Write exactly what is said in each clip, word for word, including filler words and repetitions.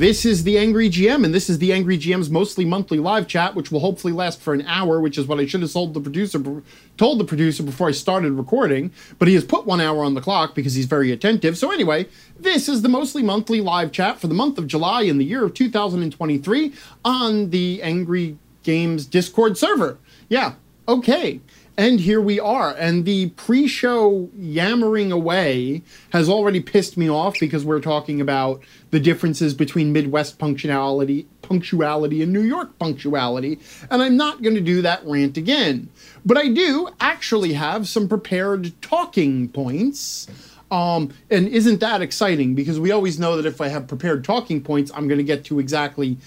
this is the Angry G M, and this is the Angry G M's mostly monthly live chat, which will hopefully last for an hour, which is what I should have told the producer, told the producer before I started recording, but he has put one hour on the clock because he's very attentive. So anyway, this is the mostly monthly live chat for the month of July in the year of two thousand twenty-three on the Angry Games Discord server. Yeah, okay. And here we are. And the pre-show yammering away has already pissed me off because we're talking about the differences between Midwest punctuality, punctuality and New York punctuality. And I'm not going to do that rant again. But I do actually have some prepared talking points. Um, and isn't that exciting? Because we always know that if I have prepared talking points, I'm going to get to exactly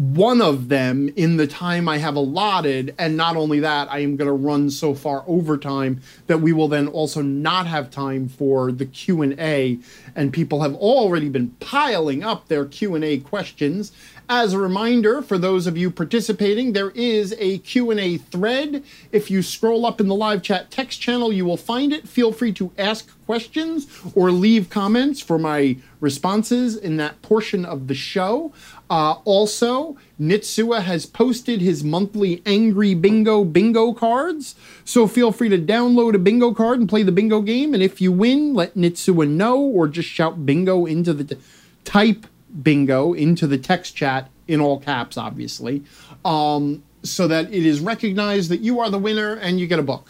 one of them in the time I have allotted, and not only that, I am going to run so far over time that we will then also not have time for the Q and A, and people have already been piling up their Q and A questions. As a reminder, for those of you participating, there is a Q and A thread. If you scroll up in the live chat text channel, you will find it. Feel free to ask questions or leave comments for my responses in that portion of the show. Uh, also, Nitsua has posted his monthly Angry Bingo bingo cards, so feel free to download a bingo card and play the bingo game, and if you win, let Nitsua know, or just shout bingo into the... T- type bingo into the text chat, in all caps, obviously, um, so that it is recognized that you are the winner and you get a book.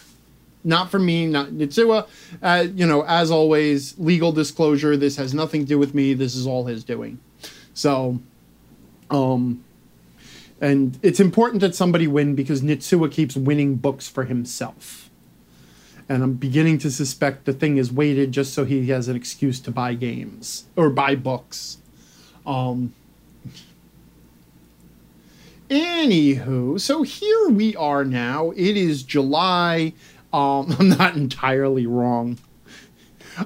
Not from me, not Nitsua. Uh, you know, as always, legal disclosure, this has nothing to do with me. This is all his doing. So... Um, and it's important that somebody win because Nitsua keeps winning books for himself. And I'm beginning to suspect the thing is weighted just so he has an excuse to buy games or buy books. Um, anywho, so here we are now. It is July. Um, I'm not entirely wrong.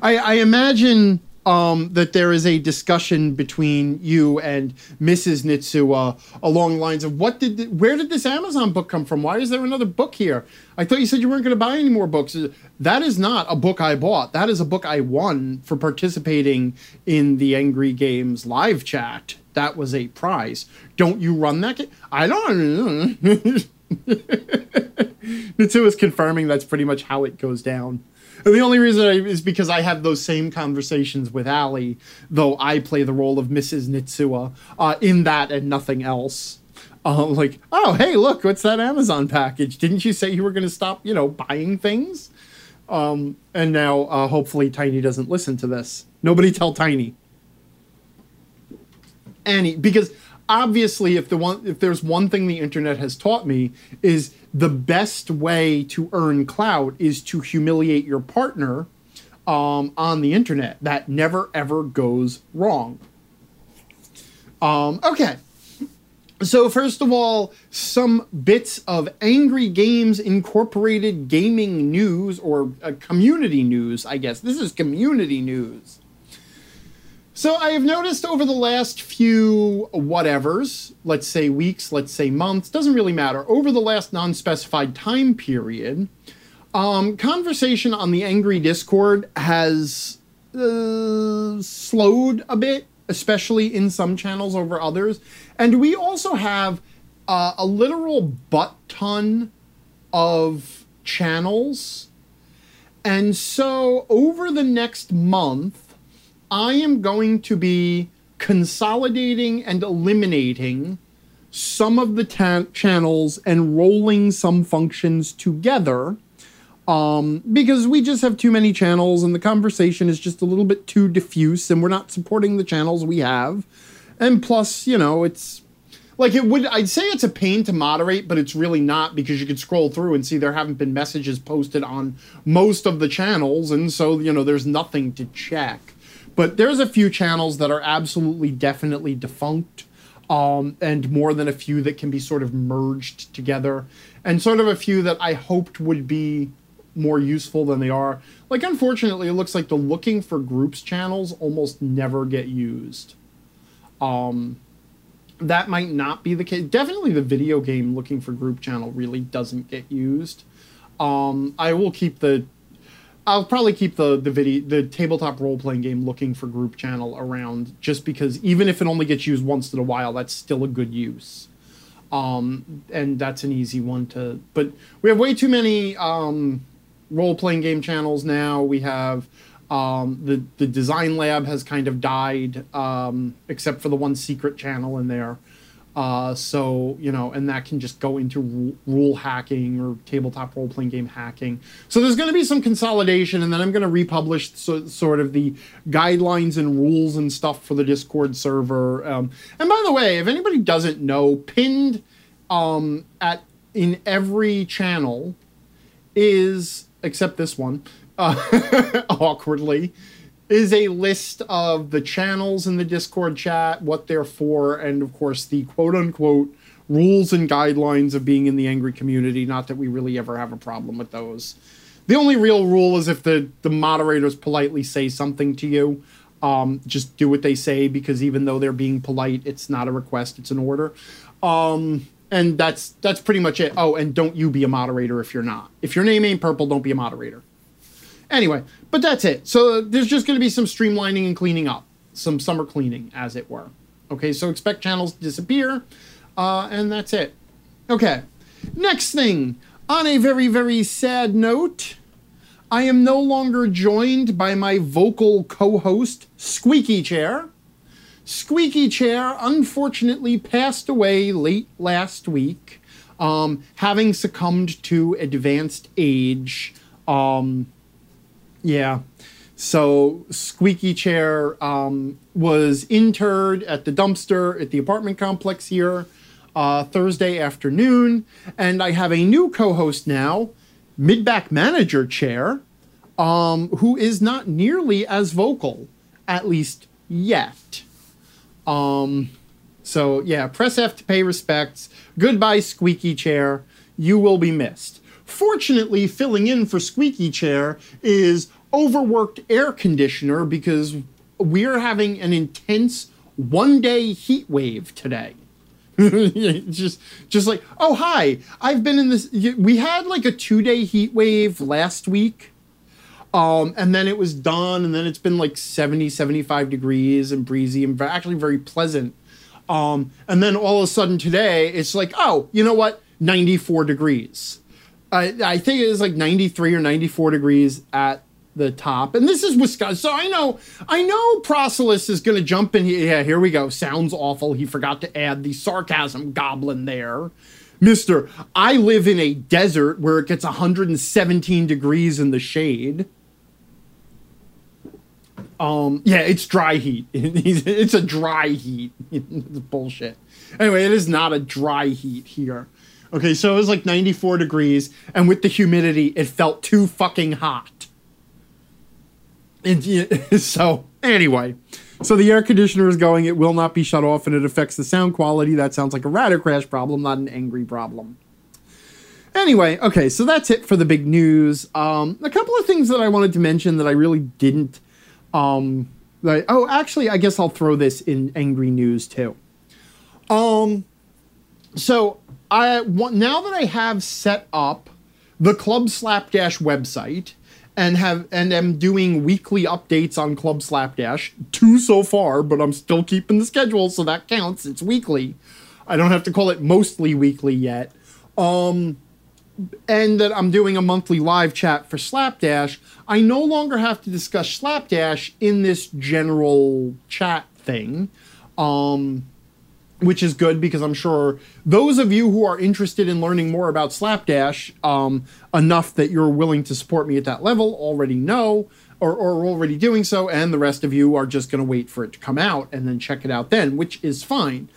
I, I imagine... Um, that there is a discussion between you and Missus Nitsua along lines of what did, th- where did this Amazon book come from? Why is there another book here? I thought you said you weren't going to buy any more books. That is not a book I bought. That is a book I won for participating in the Angry Games live chat. That was a prize. Don't you run that? Ca- I don't. Nitsua is confirming that's pretty much how it goes down. And the only reason I, is because I have those same conversations with Allie, though I play the role of Missus Nitsua uh, in that and nothing else. Uh, like, oh, hey, look, what's that Amazon package? Didn't you say you were going to stop, you know, buying things? Um, and now uh, hopefully Tiny doesn't listen to this. Nobody tell Tiny. Annie, because obviously if the one if there's one thing the internet has taught me is the best way to earn clout is to humiliate your partner um, on the internet. That never, ever goes wrong. Um, okay. So first of all, some bits of Angry Games Incorporated gaming news or uh, community news, I guess. This is community news. So I have noticed over the last few whatevers, let's say weeks, let's say months, doesn't really matter, over the last non-specified time period, um, conversation on the Angry Discord has uh, slowed a bit, especially in some channels over others. And we also have uh, a literal butt ton of channels. And so over the next month, I am going to be consolidating and eliminating some of the ta- channels and rolling some functions together um, because we just have too many channels and the conversation is just a little bit too diffuse and we're not supporting the channels we have. And plus, you know, it's like it would, I'd say it's a pain to moderate, but it's really not because you could scroll through and see there haven't been messages posted on most of the channels. And so, you know, there's nothing to check. But there's a few channels that are absolutely definitely defunct um, and more than a few that can be sort of merged together and sort of a few that I hoped would be more useful than they are. Like, unfortunately, it looks like the looking for groups channels almost never get used. Um, that might not be the case. Definitely the video game looking for group channel really doesn't get used. Um, I will keep the... I'll probably keep the the video, the tabletop role playing game looking for group channel around, just because even if it only gets used once in a while, that's still a good use. Um, and that's an easy one to. But we have way too many um, role playing game channels now. We have um, the the design lab has kind of died, um, except for the one secret channel in there. Uh, so, you know, and that can just go into rule hacking or tabletop role-playing game hacking. So there's going to be some consolidation, and then I'm going to republish so, sort of the guidelines and rules and stuff for the Discord server. Um, and by the way, if anybody doesn't know, pinned um, at in every channel is, except this one, uh, awkwardly, is a list of the channels in the Discord chat, what they're for, and of course the quote-unquote rules and guidelines of being in the angry community. Not that we really ever have a problem with those. The only real rule is if the, the moderators politely say something to you, um, just do what they say, because even though they're being polite, it's not a request, it's an order. Um, and that's, that's pretty much it. Oh, and don't you be a moderator if you're not. If your name ain't purple, don't be a moderator. Anyway, but that's it. So there's just going to be some streamlining and cleaning up, some summer cleaning, as it were. Okay, so expect channels to disappear, uh, and that's it. Okay, next thing. On a very, very sad note, I am no longer joined by my vocal co-host, Squeaky Chair. Squeaky Chair unfortunately passed away late last week, um, having succumbed to advanced age. Um... Yeah, so Squeaky Chair um, was interred at the dumpster at the apartment complex here uh, Thursday afternoon. And I have a new co-host now, Midback Manager Chair, um, who is not nearly as vocal, at least yet. Um, so yeah, press F to pay respects. Goodbye, Squeaky Chair. You will be missed. Fortunately, filling in for Squeaky Chair is overworked air conditioner, because we're having an intense one-day heat wave today. just, just like, oh, hi, I've been in this. We had like a two-day heat wave last week, um, and then it was done, and then it's been like seventy, seventy-five degrees and breezy and actually very pleasant. Um, and then all of a sudden today, it's like, oh, you know what, ninety-four degrees. I, I think it is like ninety-three or ninety-four degrees at the top. And this is Wisconsin. So I know, I know Proselytus is going to jump in here. Yeah, here we go. Sounds awful. He forgot to add the sarcasm goblin there. Mister, I live in a desert where it gets one hundred seventeen degrees in the shade. Um, yeah, it's dry heat. It's a dry heat. It's bullshit. Anyway, it is not a dry heat here. Okay, so it was like ninety-four degrees, and with the humidity, it felt too fucking hot. And yeah, so, anyway, so the air conditioner is going, it will not be shut off, and it affects the sound quality. That sounds like a rat or crash problem, not an angry problem. Anyway, okay, so that's it for the big news. Um, a couple of things that I wanted to mention that I really didn't, um, like, oh, actually, I guess I'll throw this in angry news, too. Um, so... I, now that I have set up the Club Slapdash website and have and am doing weekly updates on Club Slapdash, two so far, but I'm still keeping the schedule, so that counts. It's weekly. I don't have to call it mostly weekly yet. Um, and that I'm doing a monthly live chat for Slapdash. I no longer have to discuss Slapdash in this general chat thing. Um... Which is good, because I'm sure those of you who are interested in learning more about Slapdash um, enough that you're willing to support me at that level already know, or, or are already doing so, and the rest of you are just going to wait for it to come out and then check it out then, which is fine.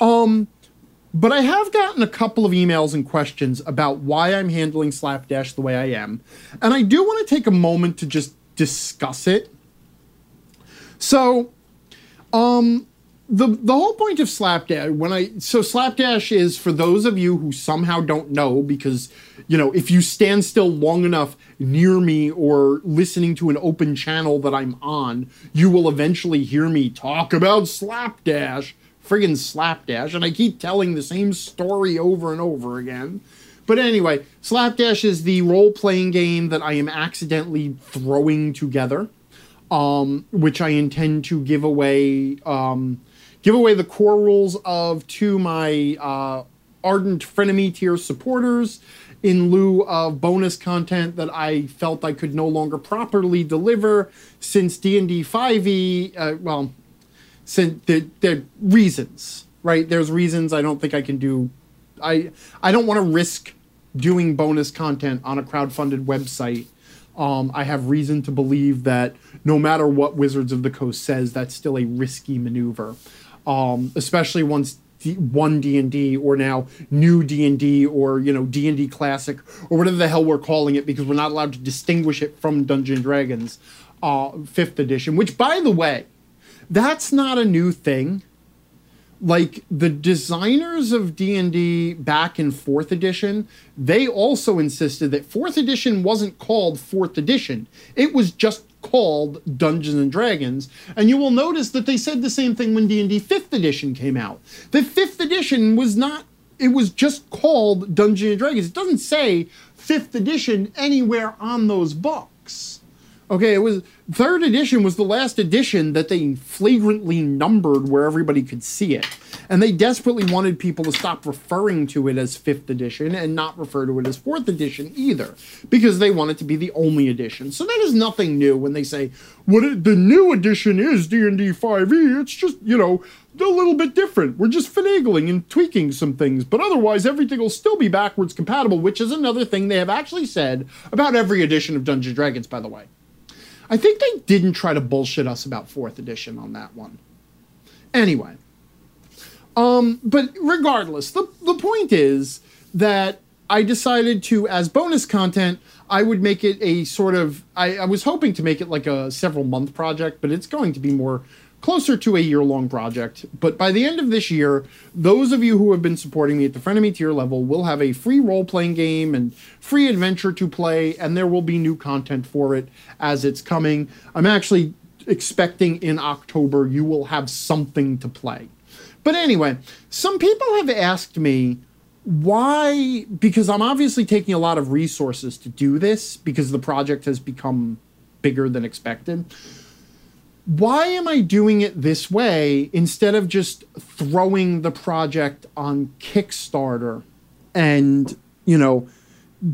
Um, but I have gotten a couple of emails and questions about why I'm handling Slapdash the way I am, and I do want to take a moment to just discuss it. So, um... The the whole point of Slapdash, when I, so Slapdash is, for those of you who somehow don't know, because, you know, if you stand still long enough near me or listening to an open channel that I'm on, you will eventually hear me talk about Slapdash, friggin' Slapdash, and I keep telling the same story over and over again. But anyway, Slapdash is the role-playing game that I am accidentally throwing together, um, which I intend to give away, um, give away the core rules of to my uh, ardent frenemy tier supporters in lieu of bonus content that I felt I could no longer properly deliver since D and D five e, uh, well, since the, the reasons, right? There's reasons I don't think I can do. I I don't want to risk doing bonus content on a crowdfunded website. Um, I have reason to believe that no matter what Wizards of the Coast says, that's still a risky maneuver, um, especially once D- one D and D or now new D and D or, you know, D and D Classic or whatever the hell we're calling it, because we're not allowed to distinguish it from Dungeons and Dragons uh, fifth edition, which, by the way, that's not a new thing. Like, the designers of D and D back in fourth edition, they also insisted that fourth edition wasn't called fourth edition. It was just called Dungeons and Dragons. And you will notice that they said the same thing when D and D fifth edition came out. The fifth edition was not, it was just called Dungeons and Dragons. It doesn't say fifth edition anywhere on those books. Okay, it was third edition was the last edition that they flagrantly numbered where everybody could see it. And they desperately wanted people to stop referring to it as fifth edition and not refer to it as fourth edition either, because they want it to be the only edition. So that is nothing new when they say, what it, the new edition is D and D five e. It's just, you know, a little bit different. We're just finagling and tweaking some things, but otherwise everything will still be backwards compatible, which is another thing they have actually said about every edition of Dungeons and Dragons, by the way. I think they didn't try to bullshit us about fourth edition on that one. Anyway. Um, but regardless, the, the point is that I decided to, as bonus content, I would make it a sort of... I, I was hoping to make it like a several-month project, but it's going to be more closer to a year-long project. But by the end of this year, those of you who have been supporting me at the Frenemy tier level will have a free role-playing game and free adventure to play, and there will be new content for it as it's coming. I'm actually expecting in October you will have something to play. But anyway, some people have asked me why, because I'm obviously taking a lot of resources to do this because the project has become bigger than expected. Why am I doing it this way instead of just throwing the project on Kickstarter and, you know,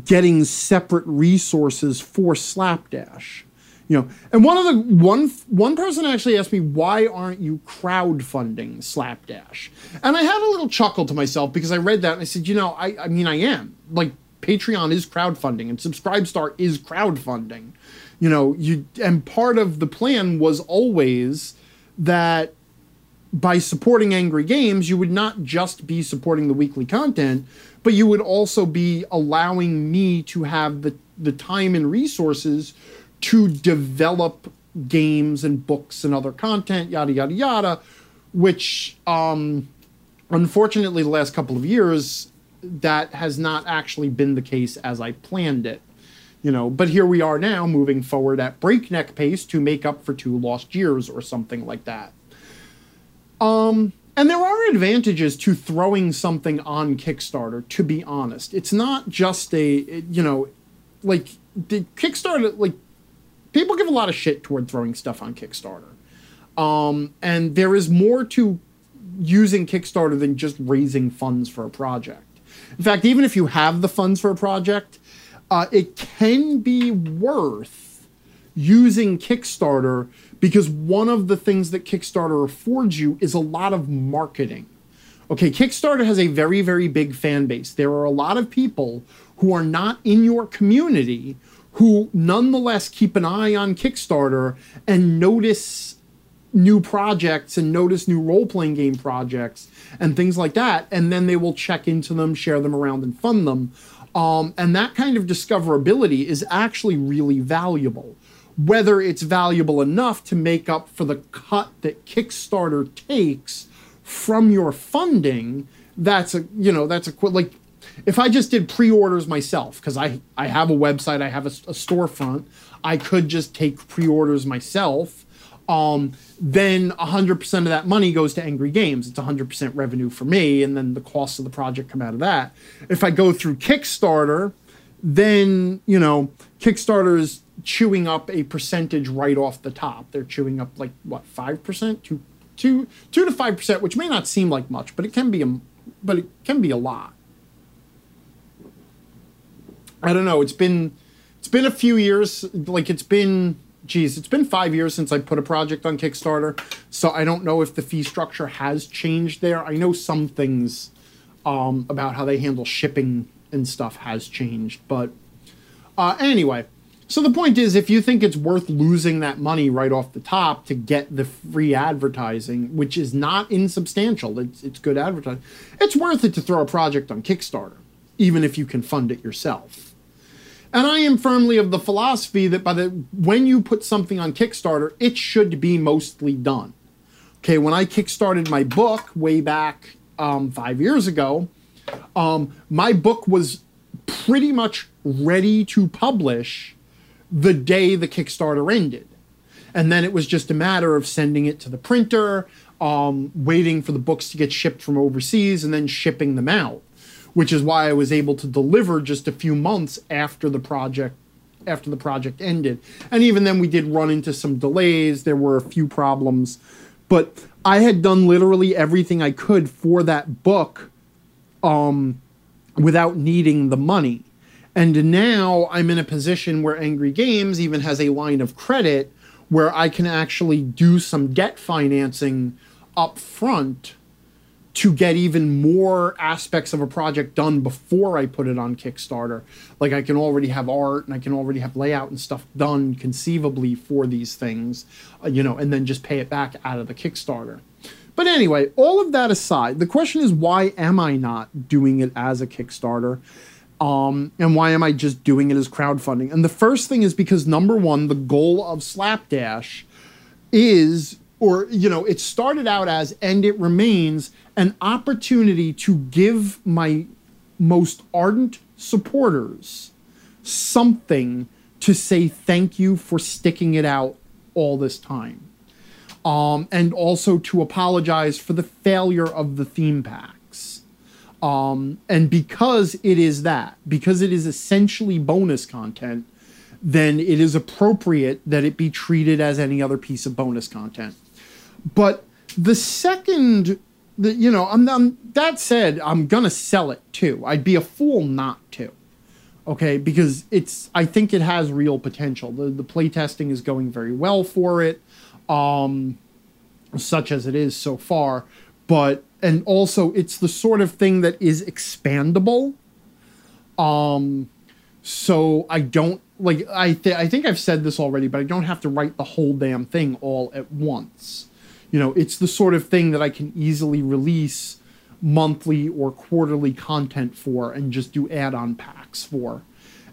getting separate resources for Slapdash? You know, and one of the one one person actually asked me, why aren't you crowdfunding Slapdash? And I had a little chuckle to myself because I read that and I said, you know, I, I mean, I am. Like, Patreon is crowdfunding and SubscribeStar is crowdfunding. You know, you and part of the plan was always that by supporting Angry Games, you would not just be supporting the weekly content, but you would also be allowing me to have the, the time and resources to develop games and books and other content, yada, yada, yada, which, um, unfortunately, the last couple of years, that has not actually been the case as I planned it, you know. But here we are now, moving forward at breakneck pace to make up for two lost years or something like that. Um, and there are advantages to throwing something on Kickstarter, to be honest. It's not just a, it, you know, like, the Kickstarter, like, people give a lot of shit toward throwing stuff on Kickstarter. Um, and there is more to using Kickstarter than just raising funds for a project. In fact, even if you have the funds for a project, uh, it can be worth using Kickstarter because one of the things that Kickstarter affords you is a lot of marketing. Okay, Kickstarter has a very, very big fan base. There are a lot of people who are not in your community who nonetheless keep an eye on Kickstarter and notice new projects and notice new role-playing game projects and things like that. And then they will check into them, share them around, and fund them. Um, and that kind of discoverability is actually really valuable. Whether it's valuable enough to make up for the cut that Kickstarter takes from your funding, that's a, you know, that's a, like, if I just did pre-orders myself, because I, I have a website, I have a, a storefront, I could just take pre-orders myself, um, then one hundred percent of that money goes to Angry Games. It's one hundred percent revenue for me, and then the costs of the project come out of that. If I go through Kickstarter, then, you know, Kickstarter is chewing up a percentage right off the top. They're chewing up, like, what, five percent? Two, two, two to five percent, which may not seem like much, but it can be a, but it can be a lot. I don't know. It's been, it's been a few years. Like, it's been, geez, it's been five years since I put a project on Kickstarter. So I don't know if the fee structure has changed there. I know some things um, about how they handle shipping and stuff has changed. But uh, anyway, so the point is, if you think it's worth losing that money right off the top to get the free advertising, which is not insubstantial, it's, it's good advertising, it's worth it to throw a project on Kickstarter, even if you can fund it yourself. And I am firmly of the philosophy that by the when you put something on Kickstarter, it should be mostly done. Okay, when I kickstarted my book way back um, five years ago, um, my book was pretty much ready to publish the day the Kickstarter ended. And then it was just a matter of sending it to the printer, um, waiting for the books to get shipped from overseas, and then shipping them out. Which is why I was able to deliver just a few months after the project after the project ended. And even then we did run into some delays. There were a few problems. But I had done literally everything I could for that book um, without needing the money. And now I'm in a position where Angry Games even has a line of credit where I can actually do some debt financing up front to get even more aspects of a project done before I put it on Kickstarter. Like, I can already have art and I can already have layout and stuff done conceivably for these things, uh, you know, and then just pay it back out of the Kickstarter. But anyway, all of that aside, the question is, why am I not doing it as a Kickstarter? Um, and why am I just doing it as crowdfunding? And the first thing is because, number one, the goal of Slapdash is, or, you know, it started out as, and it remains, an opportunity to give my most ardent supporters something to say thank you for sticking it out all this time. Um, and also to apologize for the failure of the theme packs. Um, and because it is that, because it is essentially bonus content, then it is appropriate that it be treated as any other piece of bonus content. But the second, the, you know, I'm, I'm, that said, I'm going to sell it too. I'd be a fool not to, okay? Because it's, I think it has real potential. The, the playtesting is going very well for it, um, such as it is so far. But, and also it's the sort of thing that is expandable. Um, so I don't, like, I, th- I think I've said this already, but I don't have to write the whole damn thing all at once. You know, it's the sort of thing that I can easily release monthly or quarterly content for and just do add-on packs for.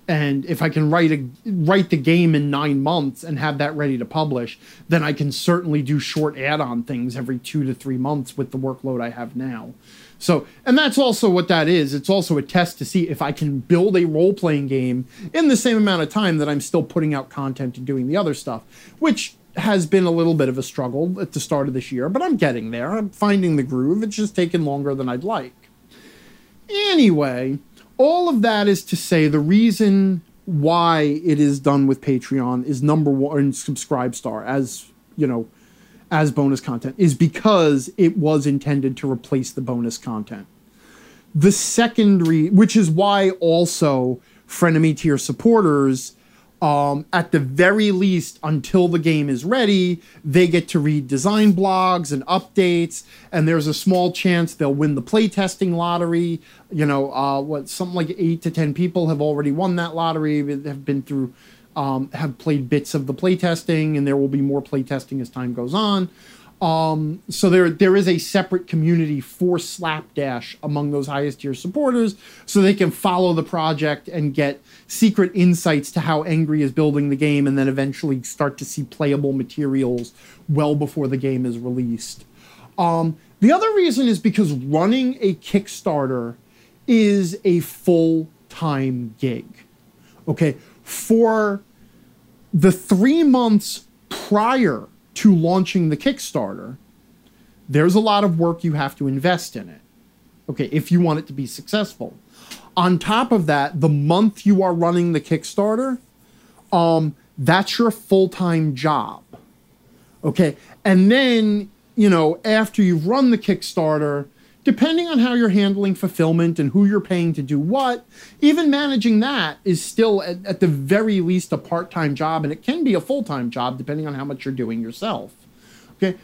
And if I can write a, write the game in nine months and have that ready to publish, then I can certainly do short add-on things every two to three months with the workload I have now. So, and that's also what that is. It's also a test to see if I can build a role-playing game in the same amount of time that I'm still putting out content and doing the other stuff, which has been a little bit of a struggle at the start of this year, but I'm getting there. I'm finding the groove. It's just taken longer than I'd like. Anyway, all of that is to say the reason why it is done with Patreon is number one, and SubscribeStar as, you know, as bonus content, is because it was intended to replace the bonus content. The secondary, which is why also Frenemy tier supporters, Um, at the very least, until the game is ready, they get to read design blogs and updates, and there's a small chance they'll win the playtesting lottery. You know, uh, what something like eight to ten people have already won that lottery, have been through, um, have played bits of the playtesting, and there will be more playtesting as time goes on. Um, so there, there is a separate community for Slapdash among those highest tier supporters, so they can follow the project and get secret insights to how Angry is building the game, and then eventually start to see playable materials well before the game is released. Um, the other reason is because running a Kickstarter is a full-time gig. Okay, for the three months prior to launching the Kickstarter, there's a lot of work you have to invest in it, okay, if you want it to be successful. On top of that, the month you are running the Kickstarter, um, that's your full-time job, okay? And then, you know, after you've run the Kickstarter, depending on how you're handling fulfillment and who you're paying to do what, even managing that is still at, at the very least a part-time job, and it can be a full-time job depending on how much you're doing yourself, okay?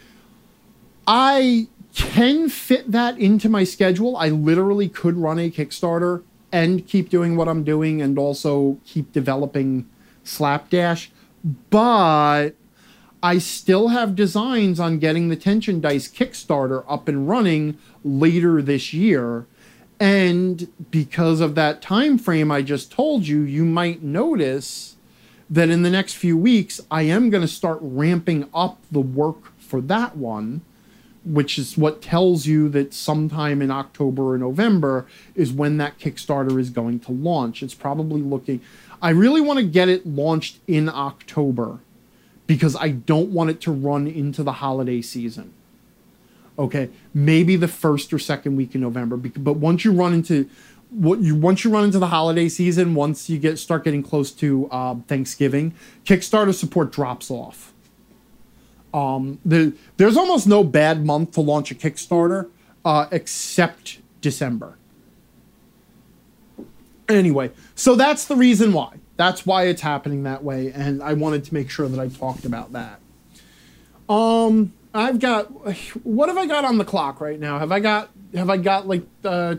I can fit that into my schedule. I literally could run a Kickstarter and keep doing what I'm doing and also keep developing Slapdash, but I still have designs on getting the Tension Dice Kickstarter up and running later this year. And because of that time frame I just told you, you might notice that in the next few weeks, I am going to start ramping up the work for that one, which is what tells you that sometime in October or November is when that Kickstarter is going to launch. It's probably looking... I really want to get it launched in October because I don't want it to run into the holiday season. Okay, maybe the first or second week in November. But once you run into what you once you run into the holiday season, once you get start getting close to uh, Thanksgiving, Kickstarter support drops off. Um, the, there's almost no bad month to launch a Kickstarter, uh, except December. Anyway, so that's the reason why. That's why it's happening that way, and I wanted to make sure that I talked about that. Um, I've got, what have I got on the clock right now? Have I got, have I got like uh,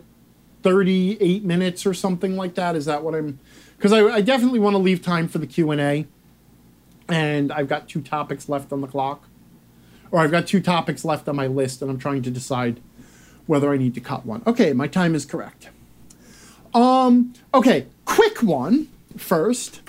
thirty-eight minutes or something like that? Is that what I'm, because I, I definitely want to leave time for the Q and A. And I've got two topics left on the clock. Or I've got two topics left on my list, and I'm trying to decide whether I need to cut one. Okay, my time is correct. Um, okay, quick one first.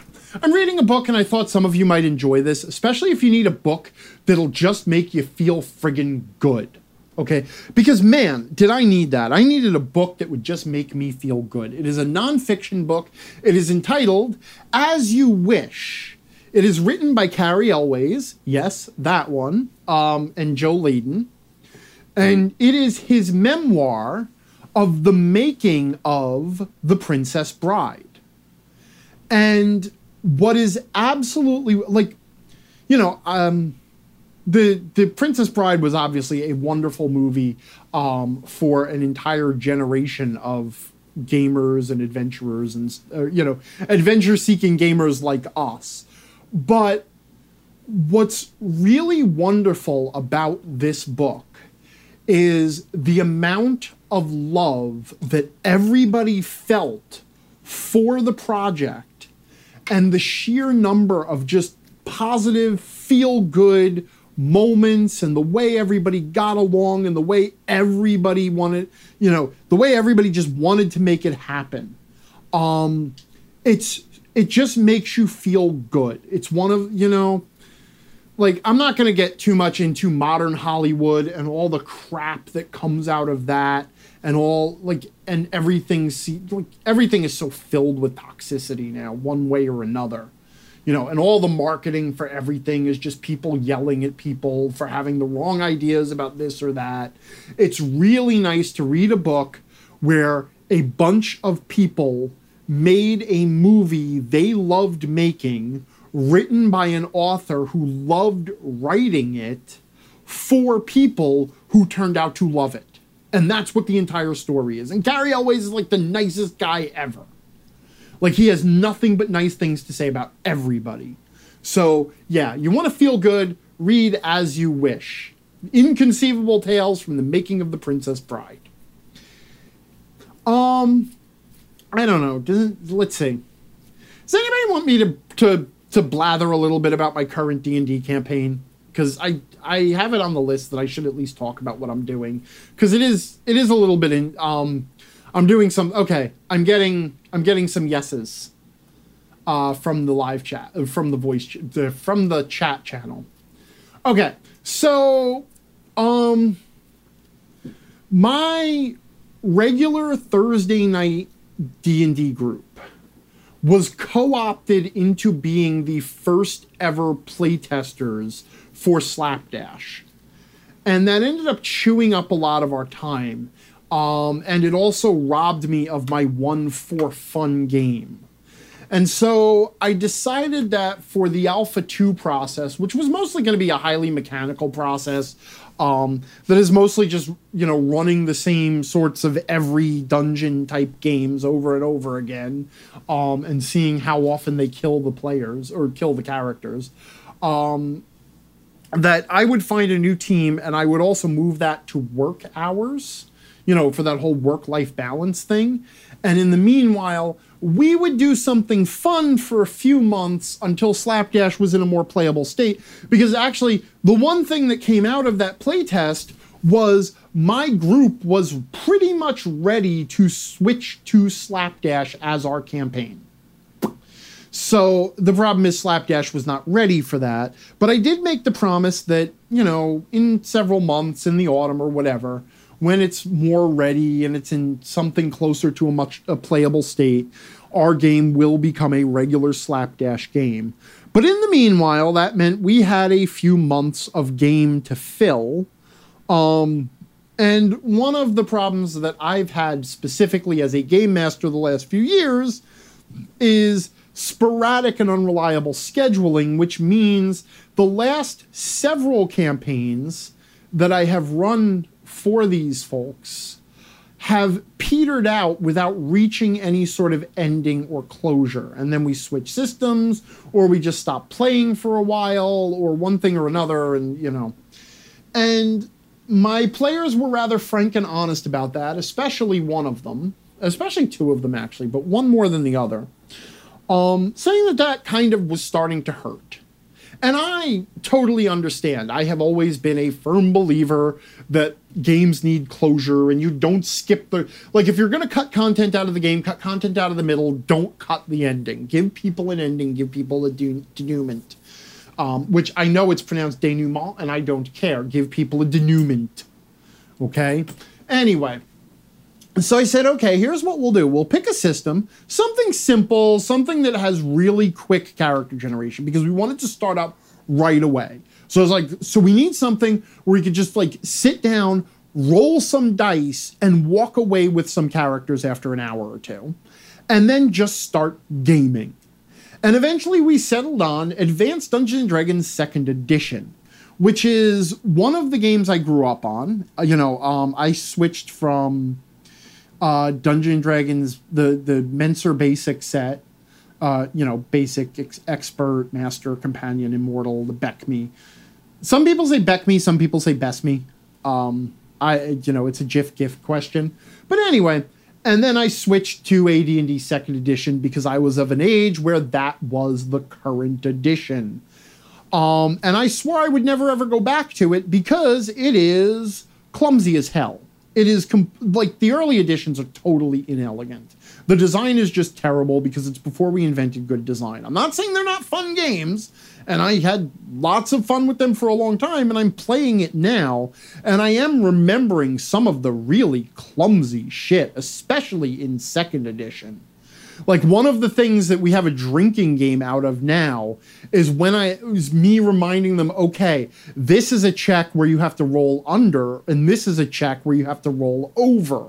I'm reading a book, and I thought some of you might enjoy this, especially if you need a book that'll just make you feel friggin' good. Okay, because man, did I need that. I needed a book that would just make me feel good. It is a nonfiction book. It is entitled As You Wish. It is written by Cary Elwes, yes, that one, um, and Joe Layden. And it is his memoir of the making of The Princess Bride. And what is absolutely, like, you know, um, the, the Princess Bride was obviously a wonderful movie um, for an entire generation of gamers and adventurers and, uh, you know, adventure-seeking gamers like us. But what's really wonderful about this book is the amount of love that everybody felt for the project and the sheer number of just positive, feel-good moments and the way everybody got along and the way everybody wanted, you know, the way everybody just wanted to make it happen. Um, it's... It just makes you feel good. It's one of, you know, like, I'm not going to get too much into modern Hollywood and all the crap that comes out of that and all, like, and everything, like, everything is so filled with toxicity now, one way or another. You know, and all the marketing for everything is just people yelling at people for having the wrong ideas about this or that. It's really nice to read a book where a bunch of people made a movie they loved making, written by an author who loved writing it for people who turned out to love it. And that's what the entire story is. And Cary Elwes is like the nicest guy ever. Like, he has nothing but nice things to say about everybody. So yeah, you want to feel good, read As You Wish. Inconceivable Tales from the Making of The Princess Bride. Um... I don't know. Doesn't, let's see. Does anybody want me to, to to blather a little bit about my current D and D campaign? Because I I have it on the list that I should at least talk about what I'm doing. Because it is it is a little bit in. Um, I'm doing some. Okay, I'm getting I'm getting some yeses. Uh, from the live chat, from the voice, the, from the chat channel. Okay, so um, my regular Thursday night D and D group was co-opted into being the first ever playtesters for Slapdash. And that ended up chewing up a lot of our time. Um, and it also robbed me of my one for fun game. And so I decided that for the Alpha two process, which was mostly going to be a highly mechanical process, um, that is mostly just, you know, running the same sorts of every dungeon type games over and over again, um, and seeing how often they kill the players or kill the characters, um, that I would find a new team, and I would also move that to work hours, you know, for that whole work-life balance thing. And in the meanwhile, we would do something fun for a few months until Slapdash was in a more playable state. Because actually, the one thing that came out of that playtest was my group was pretty much ready to switch to Slapdash as our campaign. So the problem is Slapdash was not ready for that. But I did make the promise that, you know, in several months, in the autumn or whatever, when it's more ready and it's in something closer to a much a playable state, our game will become a regular Slapdash game. But in the meanwhile, that meant we had a few months of game to fill. Um, and one of the problems that I've had specifically as a game master the last few years is sporadic and unreliable scheduling, which means the last several campaigns that I have run for these folks have petered out without reaching any sort of ending or closure. And then we switch systems, or we just stop playing for a while, or one thing or another, and, you know. And my players were rather frank and honest about that, especially one of them, especially two of them, actually, but one more than the other, um, saying that that kind of was starting to hurt. And I totally understand. I have always been a firm believer that games need closure, and you don't skip the... Like, if you're going to cut content out of the game, cut content out of the middle, don't cut the ending. Give people an ending, give people a den- denouement. Um, which I know it's pronounced denouement, and I don't care. Give people a denouement. Okay? Anyway. So I said, okay, here's what we'll do. We'll pick a system, something simple, something that has really quick character generation, because we wanted to start up right away. So I was like, so we need something where you could just like sit down, roll some dice, and walk away with some characters after an hour or two, and then just start gaming. And eventually we settled on Advanced Dungeons and Dragons second Edition, which is one of the games I grew up on. You know, um, I switched from... Uh, Dungeons and Dragons, the, the Menser basic set, uh, you know, basic, ex- expert, master, companion, immortal, the Beck Me. Some people say Beck Me, some people say Best Me. Um, I, you know, it's a GIF GIF question. But anyway, and then I switched to A D and D second Edition because I was of an age where that was the current edition. Um, and I swore I would never ever go back to it because it is clumsy as hell. It is, comp- like, the early editions are totally inelegant. The design is just terrible because it's before we invented good design. I'm not saying they're not fun games, and I had lots of fun with them for a long time, and I'm playing it now, and I am remembering some of the really clumsy shit, especially in second edition. Like, one of the things that we have a drinking game out of now is when I, it was me reminding them, okay, this is a check where you have to roll under, and this is a check where you have to roll over.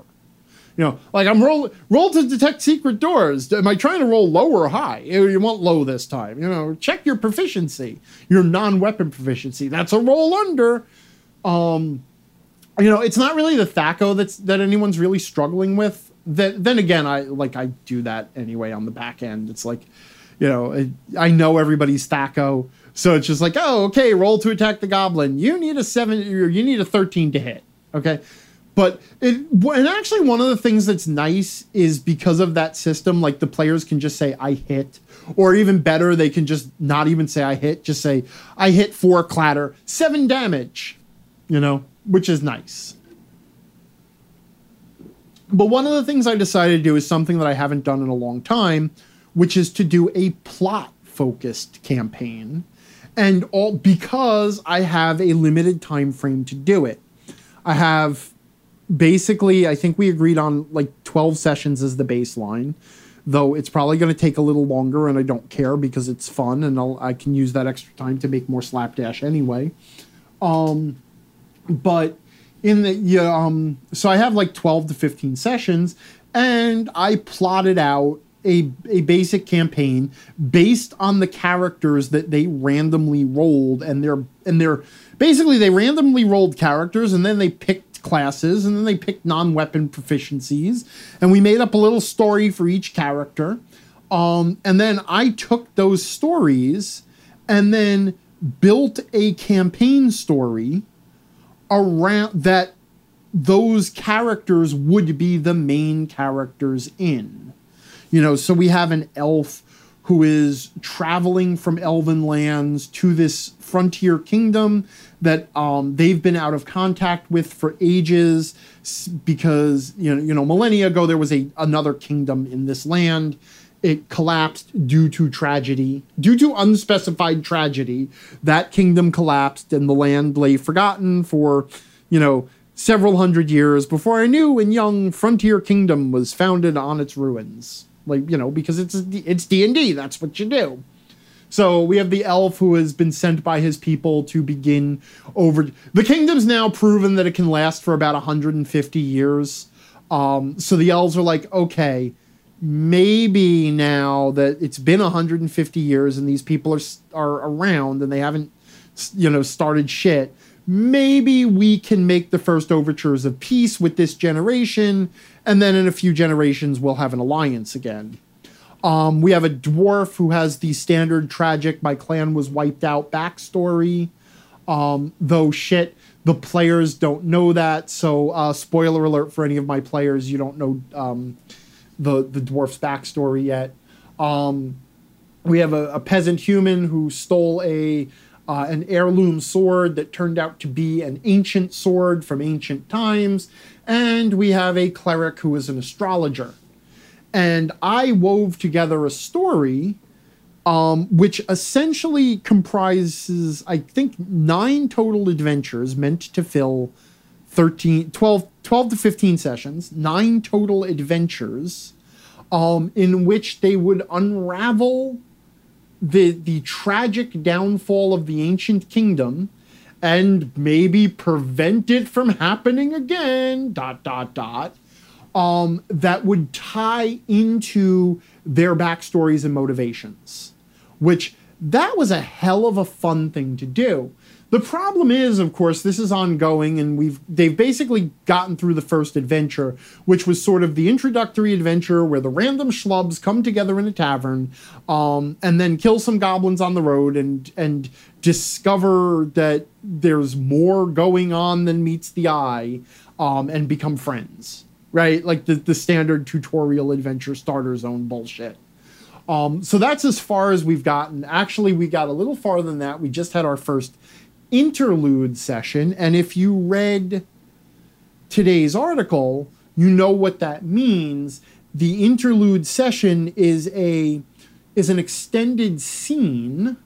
You know, like, I'm roll, roll to detect secret doors. Am I trying to roll low or high? You want low this time. You know, check your proficiency, your non-weapon proficiency. That's a roll under. Um, you know, it's not really the Thaco that's, that anyone's really struggling with. Then, then again, I like I do that anyway on the back end. It's like, you know, I, I know everybody's Thaco, so it's just like, oh, okay, roll to attack the goblin. You need a seven, or you need a thirteen to hit, okay? But it and actually one of the things that's nice is because of that system, like the players can just say I hit, or even better, they can just not even say I hit, just say I hit four clatter, seven damage, you know, which is nice. But one of the things I decided to do is something that I haven't done in a long time, which is to do a plot-focused campaign, and all because I have a limited time frame to do it. I have basically, I think we agreed on like twelve sessions as the baseline. though it's probably going to take a little longer, and I don't care because it's fun, and I'll, I can use that extra time to make more Slapdash anyway. Um, but in the, yeah, um, so I have like twelve to fifteen sessions, and I plotted out a, a basic campaign based on the characters that they randomly rolled, and they're, and they're basically, they randomly rolled characters, and then they picked classes, and then they picked non-weapon proficiencies, and we made up a little story for each character, um, and then I took those stories and then built a campaign story around that those characters would be the main characters in. You know, so we have an elf who is traveling from Elven lands to this frontier kingdom that um, they've been out of contact with for ages, because, you know, you know, millennia ago there was a another kingdom in this land. It collapsed due to tragedy, due to unspecified tragedy. That kingdom collapsed, and the land lay forgotten for, you know, several hundred years before a new and young frontier kingdom was founded on its ruins. Like, you know, because it's it's D and D, that's what you do. So we have the elf who has been sent by his people to begin over... The kingdom's now proven that it can last for about one hundred fifty years. Um, so the elves are like, okay, maybe now that it's been one hundred fifty years and these people are, are around and they haven't, you know, started shit, maybe we can make the first overtures of peace with this generation, and then in a few generations we'll have an alliance again. Um, we have a dwarf who has the standard tragic, my clan was wiped out backstory. Um, though shit, the players don't know that, so uh, spoiler alert for any of my players, you don't know um, the, the dwarf's backstory yet. Um, we have a, a peasant human who stole a... Uh, an heirloom sword that turned out to be an ancient sword from ancient times. And we have a cleric who is an astrologer. And I wove together a story, um, which essentially comprises, I think, nine total adventures meant to fill thirteen, twelve, twelve to fifteen sessions, nine total adventures, um, in which they would unravel the the tragic downfall of the ancient kingdom and maybe prevent it from happening again, dot, dot, dot, um, that would tie into their backstories and motivations, which that was a hell of a fun thing to do. The problem is, of course, this is ongoing, and we've they've basically gotten through the first adventure, which was sort of the introductory adventure where the random schlubs come together in a tavern, um, and then kill some goblins on the road and and discover that there's more going on than meets the eye, um, and become friends, right? Like the, the standard tutorial adventure starter zone bullshit. Um, so that's as far as we've gotten. Actually, we got a little farther than that. We just had our first interlude session, and if you read today's article, you know what that means. The interlude session is a is an extended scene.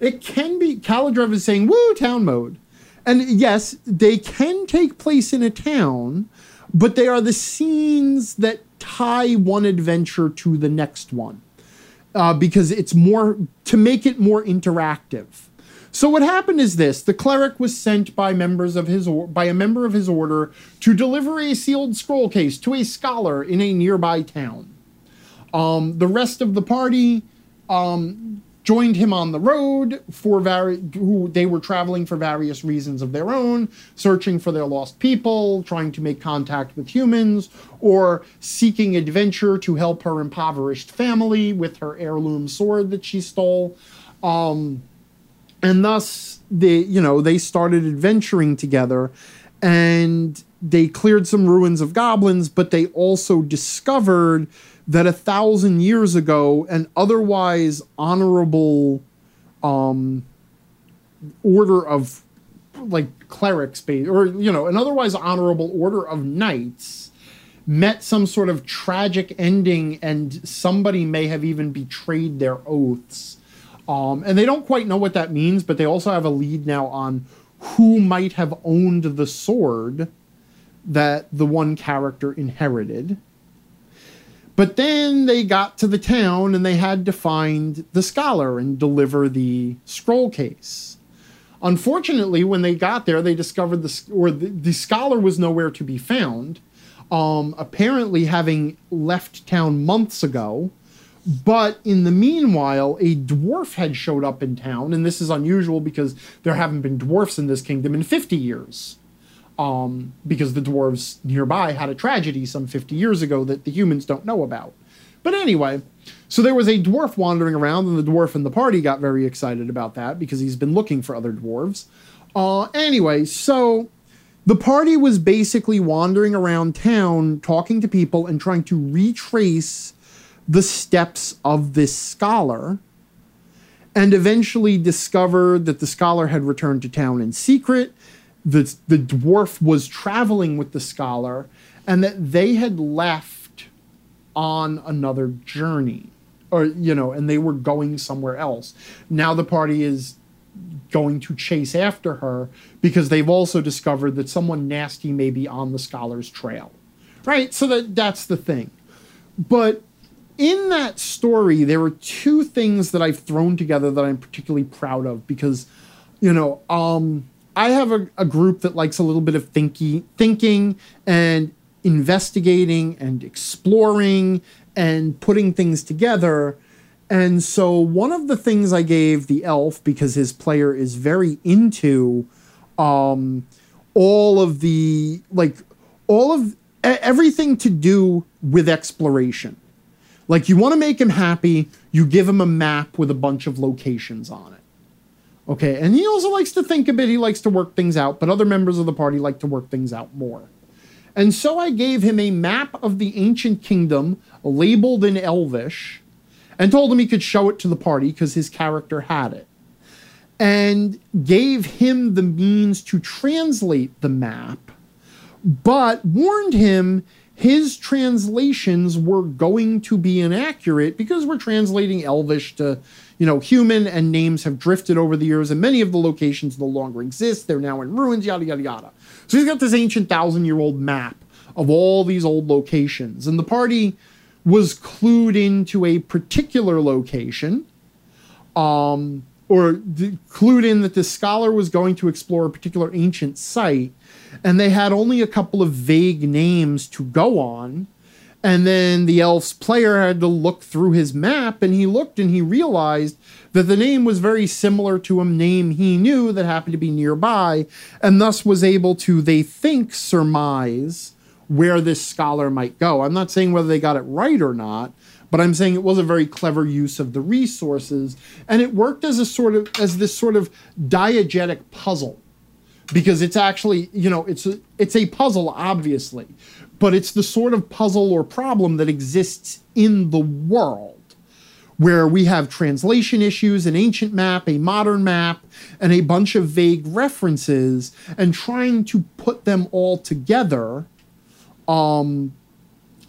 It can be, Kaladrev is saying, woo, town mode. And yes, they can take place in a town, but they are the scenes that tie one adventure to the next one, uh, because it's more, to make it more interactive. So what happened is this: the cleric was sent by members of his or, by a member of his order to deliver a sealed scroll case to a scholar in a nearby town. Um, the rest of the party um, joined him on the road for vari- who they were traveling for various reasons of their own, searching for their lost people, trying to make contact with humans, or seeking adventure to help her impoverished family with her heirloom sword that she stole. Um, And thus, they, you know, they started adventuring together, and they cleared some ruins of goblins, but they also discovered that a thousand years ago, an otherwise honorable um, order of, like, clerics, or, you know, an otherwise honorable order of knights met some sort of tragic ending, and somebody may have even betrayed their oaths. Um, and they don't quite know what that means, but they also have a lead now on who might have owned the sword that the one character inherited. But then they got to the town and they had to find the scholar and deliver the scroll case. Unfortunately, when they got there, they discovered the, or the, the scholar was nowhere to be found, um, apparently having left town months ago. But in the meanwhile, a dwarf had showed up in town, and this is unusual because there haven't been dwarfs in this kingdom in fifty years. Um, because the dwarves nearby had a tragedy some fifty years ago that the humans don't know about. But anyway, so there was a dwarf wandering around, and the dwarf in the party got very excited about that because he's been looking for other dwarves. Uh, anyway, so the party was basically wandering around town, talking to people and trying to retrace the steps of this scholar, and eventually discovered that the scholar had returned to town in secret. The, the dwarf was traveling with the scholar, and that they had left on another journey, or, you know, and they were going somewhere else. Now the party is going to chase after her because they've also discovered that someone nasty may be on the scholar's trail, right? So that that's the thing. But in that story, there are two things that I've thrown together that I'm particularly proud of because, you know, um... I have a, a group that likes a little bit of thinky, thinking and investigating and exploring and putting things together. And so one of the things I gave the elf, because his player is very into um, all of the, like, all of everything to do with exploration. Like, you want to make him happy, you give him a map with a bunch of locations on it. Okay, and he also likes to think a bit. He likes to work things out, but other members of the party like to work things out more. And so I gave him a map of the ancient kingdom labeled in Elvish and told him he could show it to the party because his character had it, and gave him the means to translate the map, but warned him his translations were going to be inaccurate because we're translating Elvish to, you know, human, and names have drifted over the years, and many of the locations no longer exist. They're now in ruins, yada, yada, yada. So he's got this ancient thousand-year-old map of all these old locations, and the party was clued into a particular location, um, or d- clued in that this scholar was going to explore a particular ancient site, and they had only a couple of vague names to go on. And then the elf's player had to look through his map, and he looked and he realized that the name was very similar to a name he knew that happened to be nearby, and thus was able to, they think, surmise where this scholar might go. I'm not saying whether they got it right or not, but I'm saying it was a very clever use of the resources, and it worked as a sort of, as this sort of diegetic puzzle. Because it's actually, you know, it's a, it's a puzzle, obviously, but it's the sort of puzzle or problem that exists in the world, where we have translation issues, an ancient map, a modern map, and a bunch of vague references, and trying to put them all together um,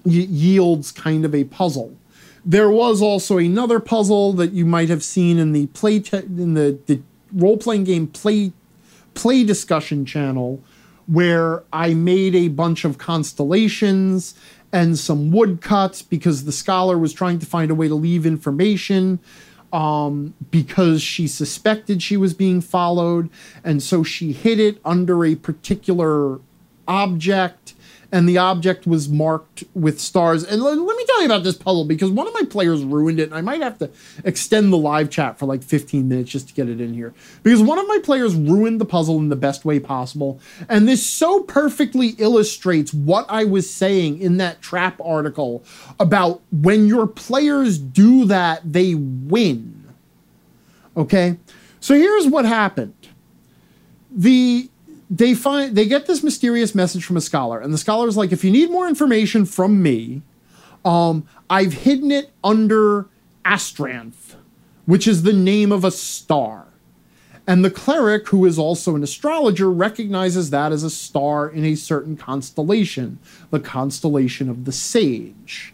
y- yields kind of a puzzle. There was also another puzzle that you might have seen in the play te- in the, the role-playing game play. play discussion channel, where I made a bunch of constellations and some woodcuts because the scholar was trying to find a way to leave information um, because she suspected she was being followed. And so she hid it under a particular object, and the object was marked with stars. And let, let me tell you about this puzzle because one of my players ruined it, and I might have to extend the live chat for like fifteen minutes just to get it in here. Because one of my players ruined the puzzle in the best way possible, and this so perfectly illustrates what I was saying in that trap article about when your players do that, they win. Okay? So here's what happened. The... They find they get this mysterious message from a scholar, and the scholar's like, if you need more information from me, um, I've hidden it under Astranth, which is the name of a star. And the cleric, who is also an astrologer, recognizes that as a star in a certain constellation, the constellation of the Sage.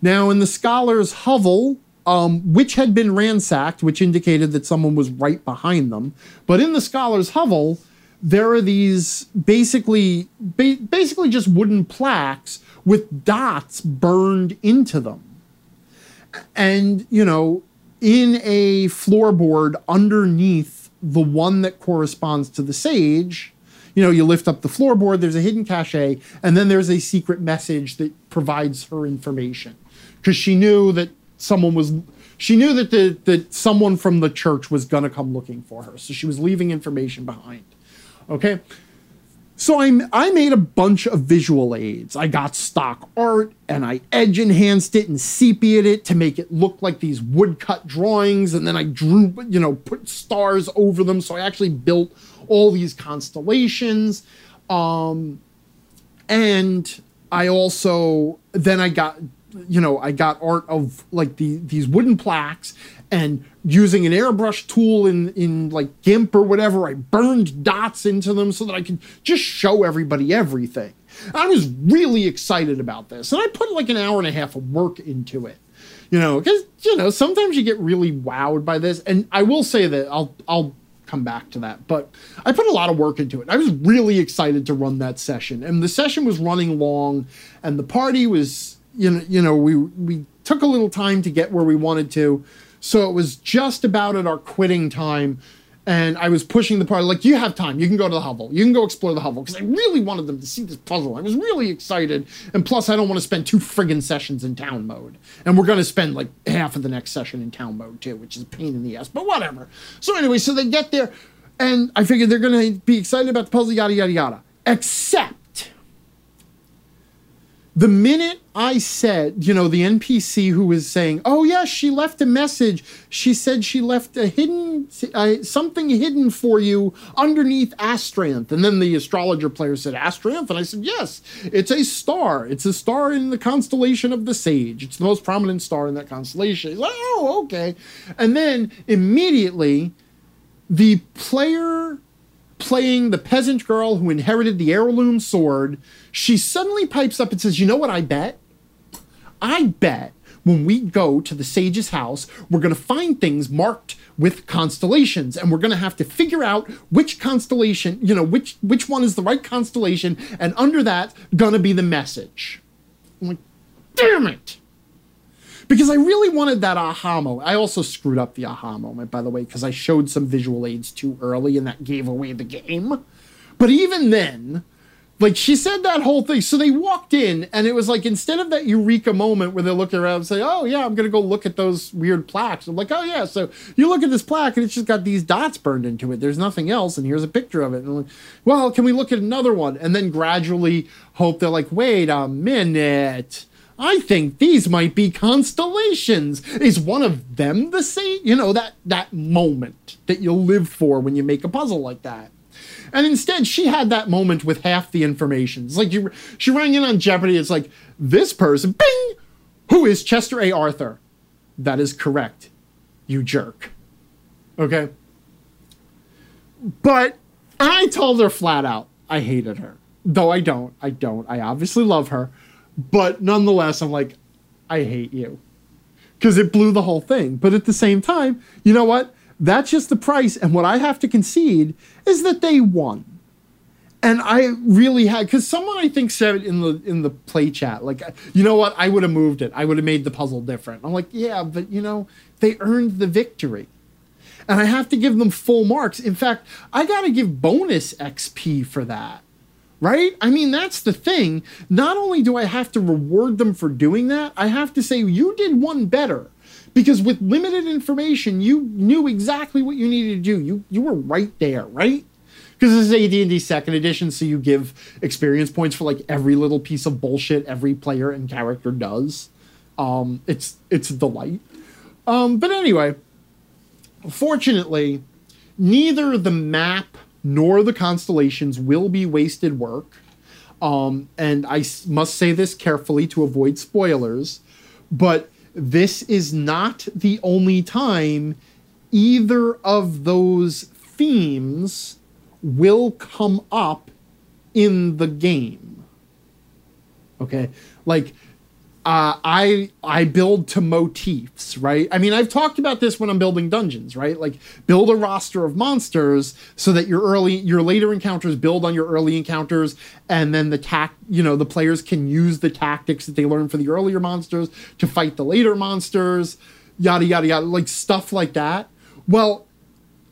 Now, in the scholar's hovel, Um, which had been ransacked, which indicated that someone was right behind them, but in the scholar's hovel, there are these basically ba basically just wooden plaques with dots burned into them. And, you know, in a floorboard underneath the one that corresponds to the sage, you know, you lift up the floorboard, there's a hidden cachet, and then there's a secret message that provides her information. Because she knew that someone was, she knew that, the, that someone from the church was going to come looking for her. So she was leaving information behind. Okay. So I, I made a bunch of visual aids. I got stock art and I edge enhanced it and sepia'd it to make it look like these woodcut drawings. And then I drew, you know, put stars over them. So I actually built all these constellations. Um, and I also, then I got, you know, I got art of like the, these wooden plaques, and using an airbrush tool in, in like GIMP or whatever, I burned dots into them so that I could just show everybody everything. I was really excited about this. And I put like an hour and a half of work into it, you know, because, you know, sometimes you get really wowed by this. And I will say that I'll, I'll come back to that, but I put a lot of work into it. I was really excited to run that session, and the session was running long, and the party was, you know, you know, we, we took a little time to get where we wanted to. So it was just about at our quitting time. And I was pushing the party, like, you have time. You can go to the hovel. You can go explore the hovel. Because I really wanted them to see this puzzle. I was really excited. And plus, I don't want to spend two friggin' sessions in town mode. And we're going to spend, like, half of the next session in town mode, too, which is a pain in the ass. But whatever. So anyway, so they get there. And I figured they're going to be excited about the puzzle, yada, yada, yada. Except the minute I said, you know, the N P C who was saying, oh, yeah, she left a message. She said she left a hidden, uh, something hidden for you underneath Astranth. And then the astrologer player said, Astranth? And I said, yes, it's a star. It's a star in the constellation of the sage. It's the most prominent star in that constellation. He's like, oh, okay. And then immediately the player playing the peasant girl who inherited the heirloom sword, she suddenly pipes up and says, you know what I bet? I bet when we go to the sage's house, we're going to find things marked with constellations, and we're going to have to figure out which constellation, you know, which which one is the right constellation, and under that, going to be the message. I'm like, damn it! Because I really wanted that aha moment. I also screwed up the aha moment, by the way, because I showed some visual aids too early, and that gave away the game. But even then, like, she said that whole thing. So they walked in, and it was like, instead of that eureka moment where they're looking around and say, oh, yeah, I'm going to go look at those weird plaques. I'm like, oh, yeah. So you look at this plaque, and it's just got these dots burned into it. There's nothing else, and here's a picture of it. And I'm like, well, can we look at another one? And then gradually hope they're like, wait a minute. I think these might be constellations. Is one of them the same? You know, that, that moment that you'll live for when you make a puzzle like that. And instead, she had that moment with half the information. It's like you, she rang in on Jeopardy. It's like, this person, bing, who is Chester A. Arthur? That is correct, you jerk. Okay? But I told her flat out I hated her. Though I don't. I don't. I obviously love her. But nonetheless, I'm like, I hate you. Because it blew the whole thing. But at the same time, you know what? That's just the price. And what I have to concede is that they won. And I really had, because someone I think said in the in the play chat, like, you know what? I would have moved it. I would have made the puzzle different. I'm like, yeah, but, you know, they earned the victory. And I have to give them full marks. In fact, I got to give bonus X P for that. Right? I mean, that's the thing. Not only do I have to reward them for doing that, I have to say, you did one better. Because with limited information, you knew exactly what you needed to do. You you were right there, right? Because this is A D and D second Edition, so you give experience points for like every little piece of bullshit every player and character does. Um, it's, it's a delight. Um, but anyway, fortunately, neither the map nor the constellations will be wasted work. Um, and I must say this carefully to avoid spoilers, but this is not the only time either of those themes will come up in the game. Okay? Like, Uh, I I build to motifs, right? I mean, I've talked about this when I'm building dungeons, right? Like, build a roster of monsters so that your early, your later encounters build on your early encounters, and then the tac, you know, the players can use the tactics that they learned for the earlier monsters to fight the later monsters, yada yada yada, like stuff like that. Well,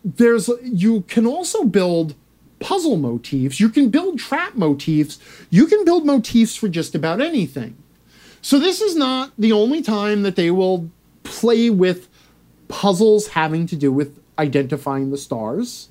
there's you can also build puzzle motifs. You can build trap motifs. You can build motifs for just about anything. So this is not the only time that they will play with puzzles having to do with identifying the stars.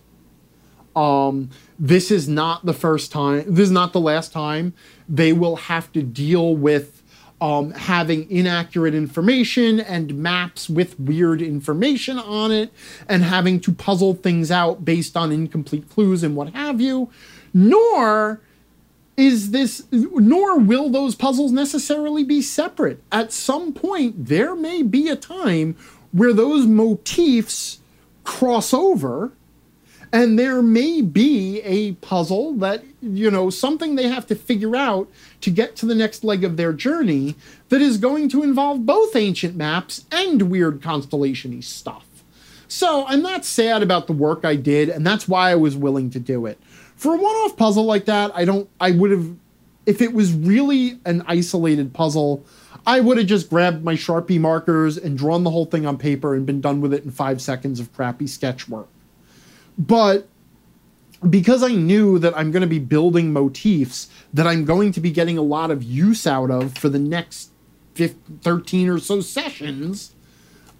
Um, this is not the first time, this is not the last time they will have to deal with um, having inaccurate information and maps with weird information on it and having to puzzle things out based on incomplete clues and what have you. Nor... Is this, nor will those puzzles necessarily be separate. At some point, there may be a time where those motifs cross over, and there may be a puzzle that, you know, something they have to figure out to get to the next leg of their journey that is going to involve both ancient maps and weird constellation-y stuff. So I'm not sad about the work I did, and that's why I was willing to do it. For a one-off puzzle like that, I don't, I would have, if it was really an isolated puzzle, I would have just grabbed my Sharpie markers and drawn the whole thing on paper and been done with it in five seconds of crappy sketch work. But because I knew that I'm going to be building motifs that I'm going to be getting a lot of use out of for the next fifteen, thirteen or so sessions,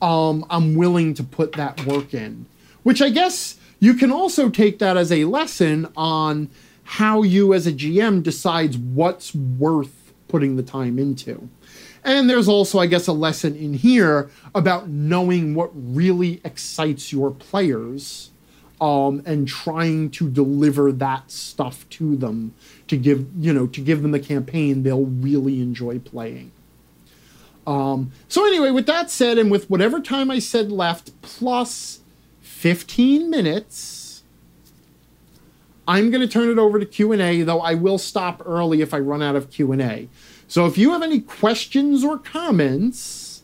um, I'm willing to put that work in, which I guess... You can also take that as a lesson on how you as a G M decides what's worth putting the time into. And there's also, I guess, a lesson in here about knowing what really excites your players, um, and trying to deliver that stuff to them to give, you know, to give them the campaign they'll really enjoy playing. Um, so anyway, with that said, and with whatever time I said left, plus... fifteen minutes. I'm going to turn it over to Q and A, though I will stop early if I run out of Q and A. So if you have any questions or comments...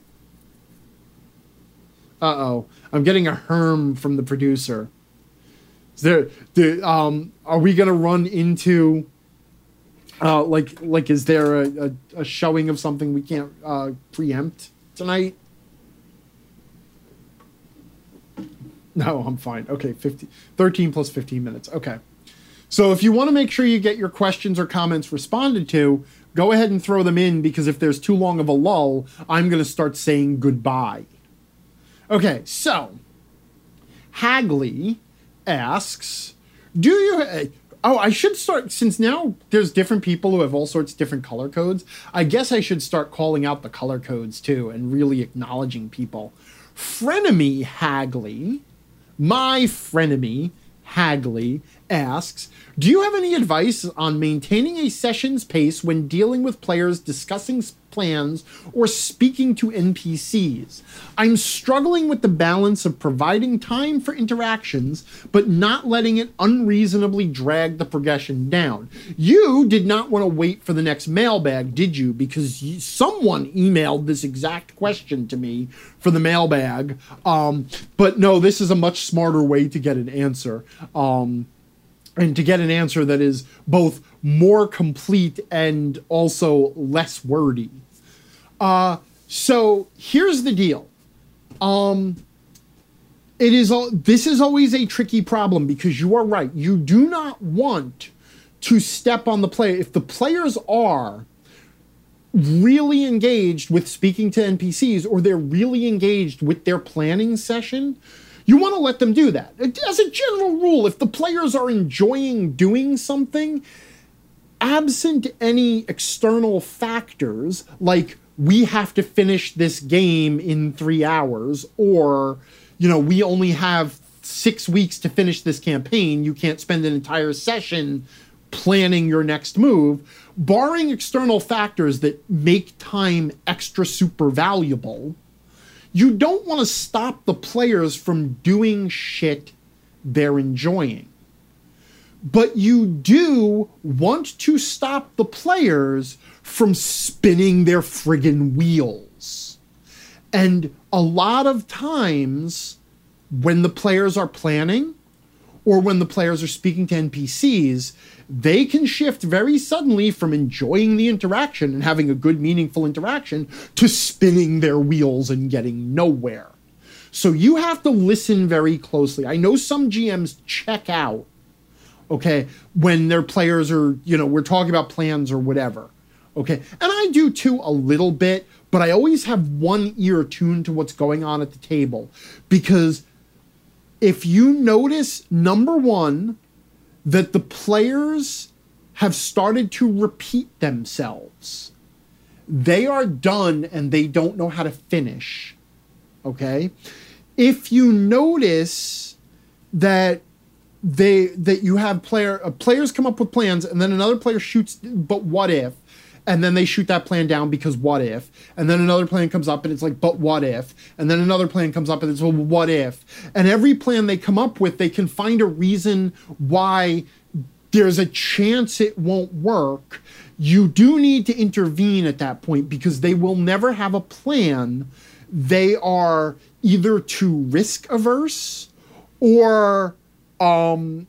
Uh-oh. I'm getting a herm from the producer. Is there, do, um, are we going to run into... Uh, like, like, is there a, a, a showing of something we can't uh, preempt tonight? No, I'm fine. Okay, fifteen, thirteen plus fifteen minutes. Okay. So if you want to make sure you get your questions or comments responded to, go ahead and throw them in, because if there's too long of a lull, I'm going to start saying goodbye. Okay, so Hagley asks, do you... Uh, oh, I should start... Since now there's different people who have all sorts of different color codes, I guess I should start calling out the color codes, too, and really acknowledging people. Frenemy Hagley... My frenemy, Hagley, asks, do you have any advice on maintaining a session's pace when dealing with players discussing plans or speaking to N P Cs? I'm struggling with the balance of providing time for interactions, but not letting it unreasonably drag the progression down. You did not want to wait for the next mailbag, did you? Because you, someone emailed this exact question to me for the mailbag. Um, but no, this is a much smarter way to get an answer. Um, and to get an answer that is both more complete and also less wordy. Uh, so here's the deal. Um, it is all, this is always a tricky problem, because you are right. You do not want to step on the player. If the players are really engaged with speaking to N P Cs, or they're really engaged with their planning session, you want to let them do that. As a general rule, if the players are enjoying doing something, absent any external factors, like we have to finish this game in three hours, or, you know, we only have six weeks to finish this campaign, you can't spend an entire session planning your next move, barring external factors that make time extra super valuable, you don't want to stop the players from doing shit they're enjoying. But you do want to stop the players from spinning their friggin' wheels. And a lot of times when the players are planning or when the players are speaking to N P Cs, they can shift very suddenly from enjoying the interaction and having a good, meaningful interaction to spinning their wheels and getting nowhere. So you have to listen very closely. I know some G Ms check out, okay, when their players are, you know, we're talking about plans or whatever, okay? And I do too a little bit, but I always have one ear tuned to what's going on at the table, because if you notice, number one, that the players have started to repeat themselves. They are done and they don't know how to finish, okay? If you notice that they that you have player uh, players come up with plans and then another player shoots, but what if? And then they shoot that plan down because what if? And then another plan comes up and it's like, but what if? And then another plan comes up and it's, well, what if? And every plan they come up with, they can find a reason why there's a chance it won't work. You do need to intervene at that point, because they will never have a plan. They are either too risk averse or um,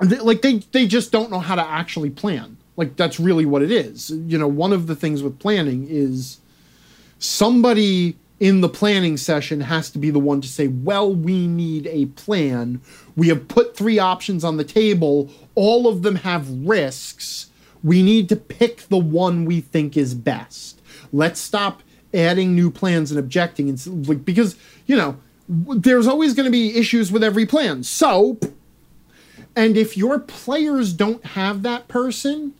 they, like they, they just don't know how to actually plan. Like, that's really what it is. You know, one of the things with planning is somebody in the planning session has to be the one to say, well, we need a plan. We have put three options on the table. All of them have risks. We need to pick the one we think is best. Let's stop adding new plans and objecting. And like, because, you know, there's always going to be issues with every plan. So, and if your players don't have that person,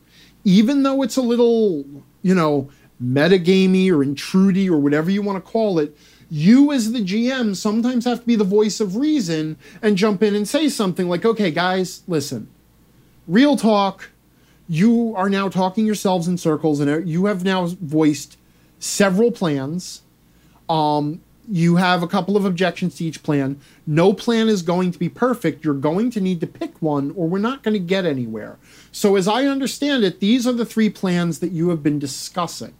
even though it's a little, you know, metagamey or intrudy or whatever you want to call it, you as the G M sometimes have to be the voice of reason and jump in and say something like, okay, guys, listen, real talk, you are now talking yourselves in circles and you have now voiced several plans. Um, you have a couple of objections to each plan. No plan is going to be perfect. You're going to need to pick one or we're not going to get anywhere. So as I understand it, these are the three plans that you have been discussing.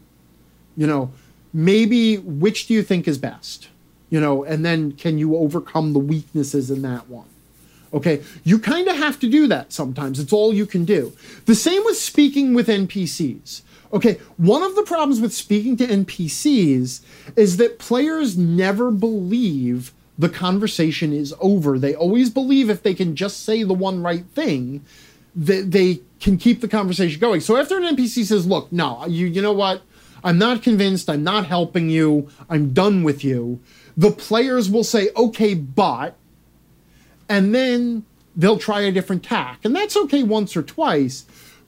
You know, maybe which do you think is best? You know, and then can you overcome the weaknesses in that one? Okay, you kind of have to do that sometimes. It's all you can do. The same with speaking with N P Cs. Okay, one of the problems with speaking to N P Cs is that players never believe the conversation is over. They always believe if they can just say the one right thing, that they can keep the conversation going. So after an N P C says, look, no, you, you know what? I'm not convinced. I'm not helping you. I'm done with you. The players will say, okay, but, and then they'll try a different tack. And that's okay once or twice.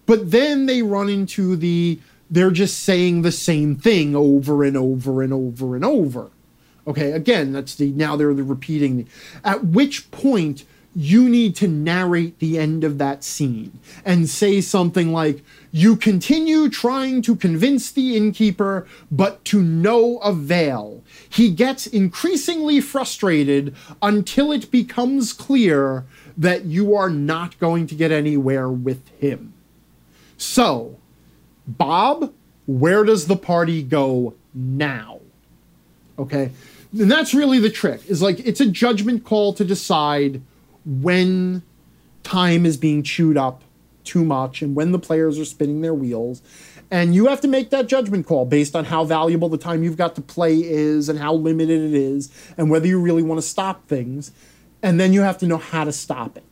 But then they run into the, they're just saying the same thing over and over and over and over. Okay, again, that's the, now they're the repeating. At which point, you need to narrate the end of that scene and say something like, you continue trying to convince the innkeeper, but to no avail. He gets increasingly frustrated until it becomes clear that you are not going to get anywhere with him. So, Bob, where does the party go now? Okay, and that's really the trick. Is like, it's a judgment call to decide when time is being chewed up too much and when the players are spinning their wheels. And you have to make that judgment call based on how valuable the time you've got to play is and how limited it is and whether you really want to stop things. And then you have to know how to stop it.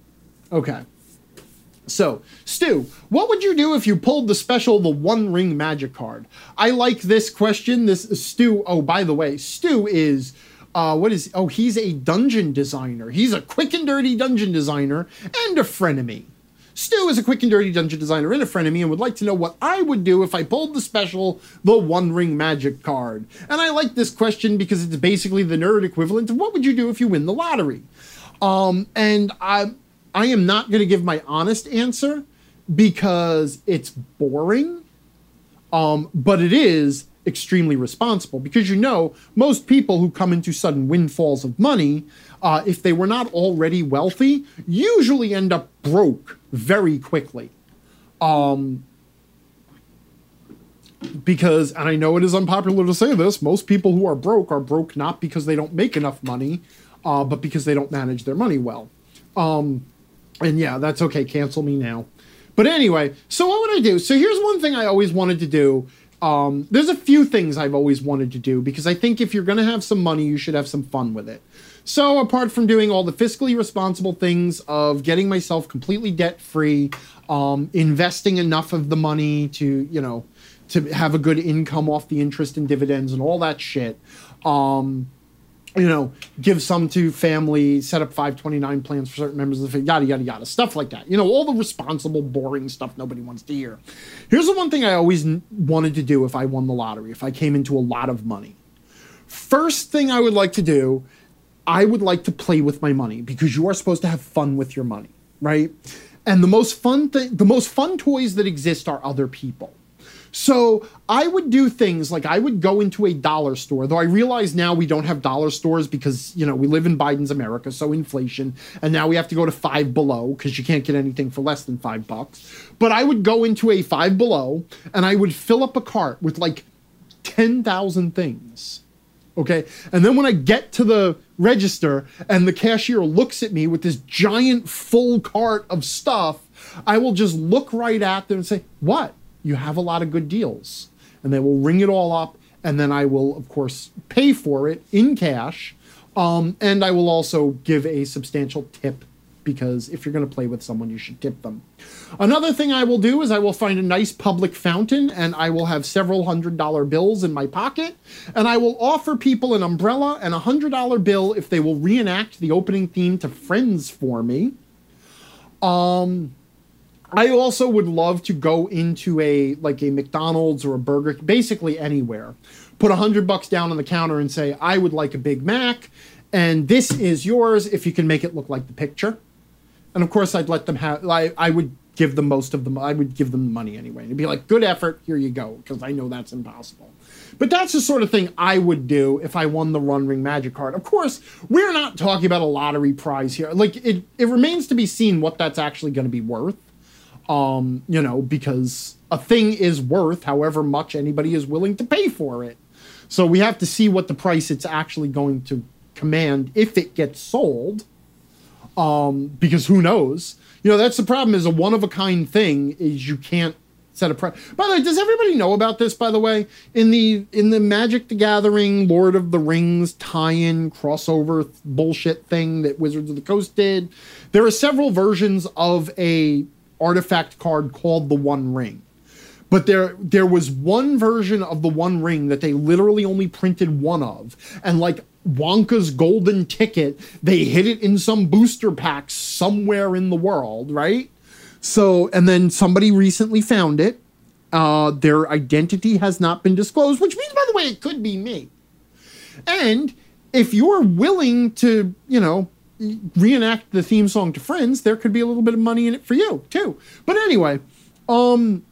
Okay. So, Stu, what would you do if you pulled the special, the One Ring magic card? I like this question. This Stu, oh, by the way, Stu is, uh, what is, oh, he's a dungeon designer. He's a quick and dirty dungeon designer and a frenemy. Stu is a quick and dirty dungeon designer and a frenemy and would like to know what I would do if I pulled the special, the One Ring magic card. And I like this question because it's basically the nerd equivalent of what would you do if you win the lottery? Um, and I... I am not going to give my honest answer because it's boring, um, but it is extremely responsible because, you know, most people who come into sudden windfalls of money, uh, if they were not already wealthy, usually end up broke very quickly. Um, because, and I know it is unpopular to say this, most people who are broke are broke not because they don't make enough money, uh, but because they don't manage their money well. Um, and yeah, that's okay. Cancel me now. But anyway, so what would I do? So here's one thing I always wanted to do. Um, there's a few things I've always wanted to do because I think if you're going to have some money, you should have some fun with it. So apart from doing all the fiscally responsible things of getting myself completely debt-free, um, investing enough of the money to, you know, to have a good income off the interest and dividends and all that shit, um, you know, give some to family, set up five twenty-nine plans for certain members of the family, yada, yada, yada, stuff like that. You know, all the responsible, boring stuff nobody wants to hear. Here's the one thing I always n- wanted to do if I won the lottery, if I came into a lot of money. First thing I would like to do, I would like to play with my money because you are supposed to have fun with your money, right? And the most fun thing, the most fun toys that exist are other people. So I would do things like I would go into a dollar store, though I realize now we don't have dollar stores because, you know, we live in Biden's America, so inflation, and now we have to go to Five Below because you can't get anything for less than five bucks. But I would go into a Five Below and I would fill up a cart with like ten thousand things, okay? And then when I get to the register and the cashier looks at me with this giant full cart of stuff, I will just look right at them and say, "What? You have a lot of good deals." And they will ring it all up. And then I will, of course, pay for it in cash. Um, and I will also give a substantial tip because if you're going to play with someone, you should tip them. Another thing I will do is I will find a nice public fountain and I will have several hundred dollar bills in my pocket. And I will offer people an umbrella and a hundred dollar bill if they will reenact the opening theme to Friends for me. Um... I also would love to go into a, like a McDonald's or a Burger, basically anywhere, put a hundred bucks down on the counter and say, "I would like a Big Mac, and this is yours if you can make it look like the picture." And of course I'd let them have, I, I would give them most of them. I would give them money anyway. It'd be like, "Good effort. Here you go." Cause I know that's impossible, but that's the sort of thing I would do if I won the One Ring Magic card. Of course, we're not talking about a lottery prize here. Like it, it remains to be seen what that's actually going to be worth. Um, you know, because a thing is worth however much anybody is willing to pay for it. So we have to see what the price it's actually going to command if it gets sold. Um, because who knows? You know, that's the problem, is a one-of-a-kind thing is you can't set a price. By the way, does everybody know about this, by the way? In the in the Magic the Gathering, Lord of the Rings tie-in crossover th- bullshit thing that Wizards of the Coast did, there are several versions of a artifact card called the One Ring. But there there was one version of the One Ring that they literally only printed one of. And like Wonka's golden ticket, they hid it in some booster pack somewhere in the world, right? So, and then somebody recently found it. Uh, their identity has not been disclosed, which means, by the way, it could be me. And if you're willing to, you know, reenact the theme song to Friends, there could be a little bit of money in it for you too. But anyway, um,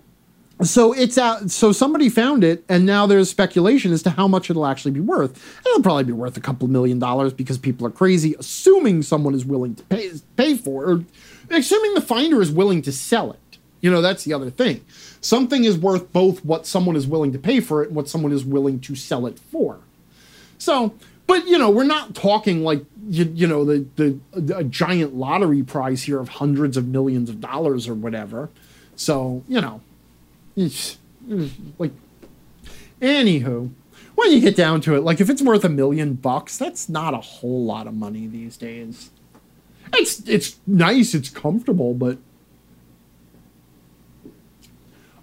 so it's out. So somebody found it, and now there's speculation as to how much it'll actually be worth. It'll probably be worth a couple million dollars because people are crazy, assuming someone is willing to pay pay for it, or assuming the finder is willing to sell it. You know, that's the other thing. Something is worth both what someone is willing to pay for it and what someone is willing to sell it for. So, but you know, we're not talking like, You, you know, the, the the a giant lottery prize here of hundreds of millions of dollars or whatever. So, you know, it's, it's like, anywho, when you get down to it, like if it's worth a million bucks, that's not a whole lot of money these days. It's, it's nice. It's comfortable, but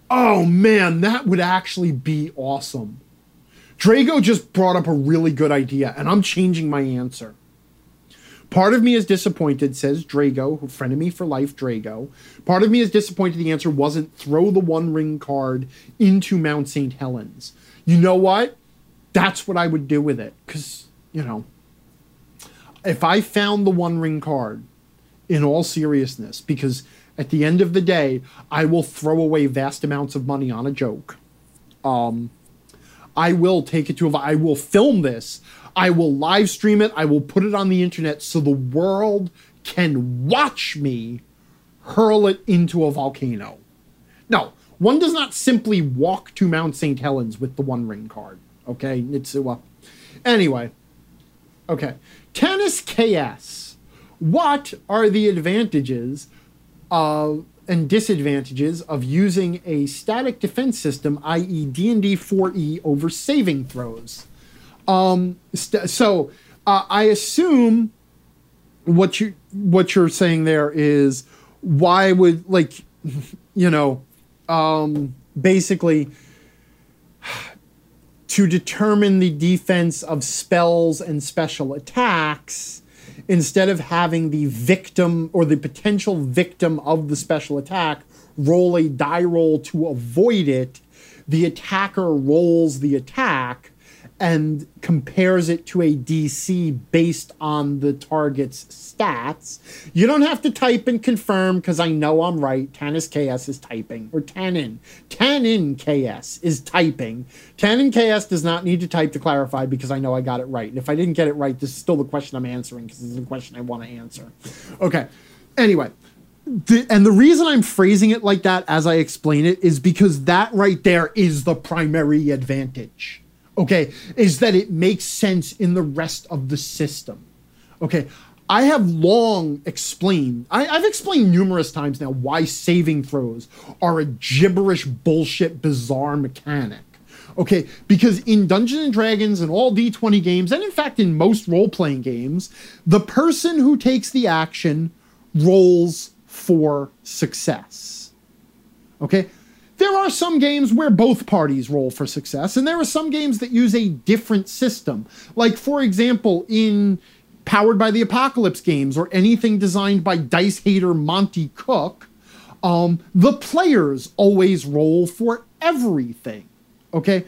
oh man, that would actually be awesome. Drago just brought up a really good idea, and I'm changing my answer. Part of me is disappointed, says Drago, frenemy for life Drago. Part of me is disappointed the answer wasn't throw the One Ring card into Mount Saint Helens. You know what? That's what I would do with it. Because, you know, if I found the One Ring card, in all seriousness, because at the end of the day, I will throw away vast amounts of money on a joke. Um, I will take it to a... I will film this. I will live stream it. I will put it on the internet so the world can watch me hurl it into a volcano. No, One does not simply walk to Mount Saint Helens with the One Ring card. Okay, Nitsua. Anyway. Okay. Tennis K S. What are the advantages of and disadvantages of using a static defense system, that is. D and D four E over saving throws? Um, st so uh, I assume what you what you're saying there is, why would, like, you know, um, basically to determine the defense of spells and special attacks, instead of having the victim or the potential victim of the special attack roll a die roll to avoid it, the attacker rolls the attack and compares it to a D C based on the target's stats. You don't have to type and confirm, because I know I'm right. Tanis K S is typing, or Tanin. Tanin K S is typing. Tanin K S does not need to type to clarify, because I know I got it right. And if I didn't get it right, this is still the question I'm answering, because this is the question I want to answer. Okay, anyway. The, and the reason I'm phrasing it like that as I explain it is because that right there is the primary advantage. Okay, is that it makes sense in the rest of the system. Okay, I have long explained, I, I've explained numerous times now why saving throws are a gibberish, bullshit, bizarre mechanic. Okay, because in Dungeons and Dragons and all D twenty games, and in fact in most role-playing games, the person who takes the action rolls for success. Okay? There are some games where both parties roll for success, and there are some games that use a different system. Like, for example, in Powered by the Apocalypse games, or anything designed by dice hater Monty Cook, um, the players always roll for everything, okay?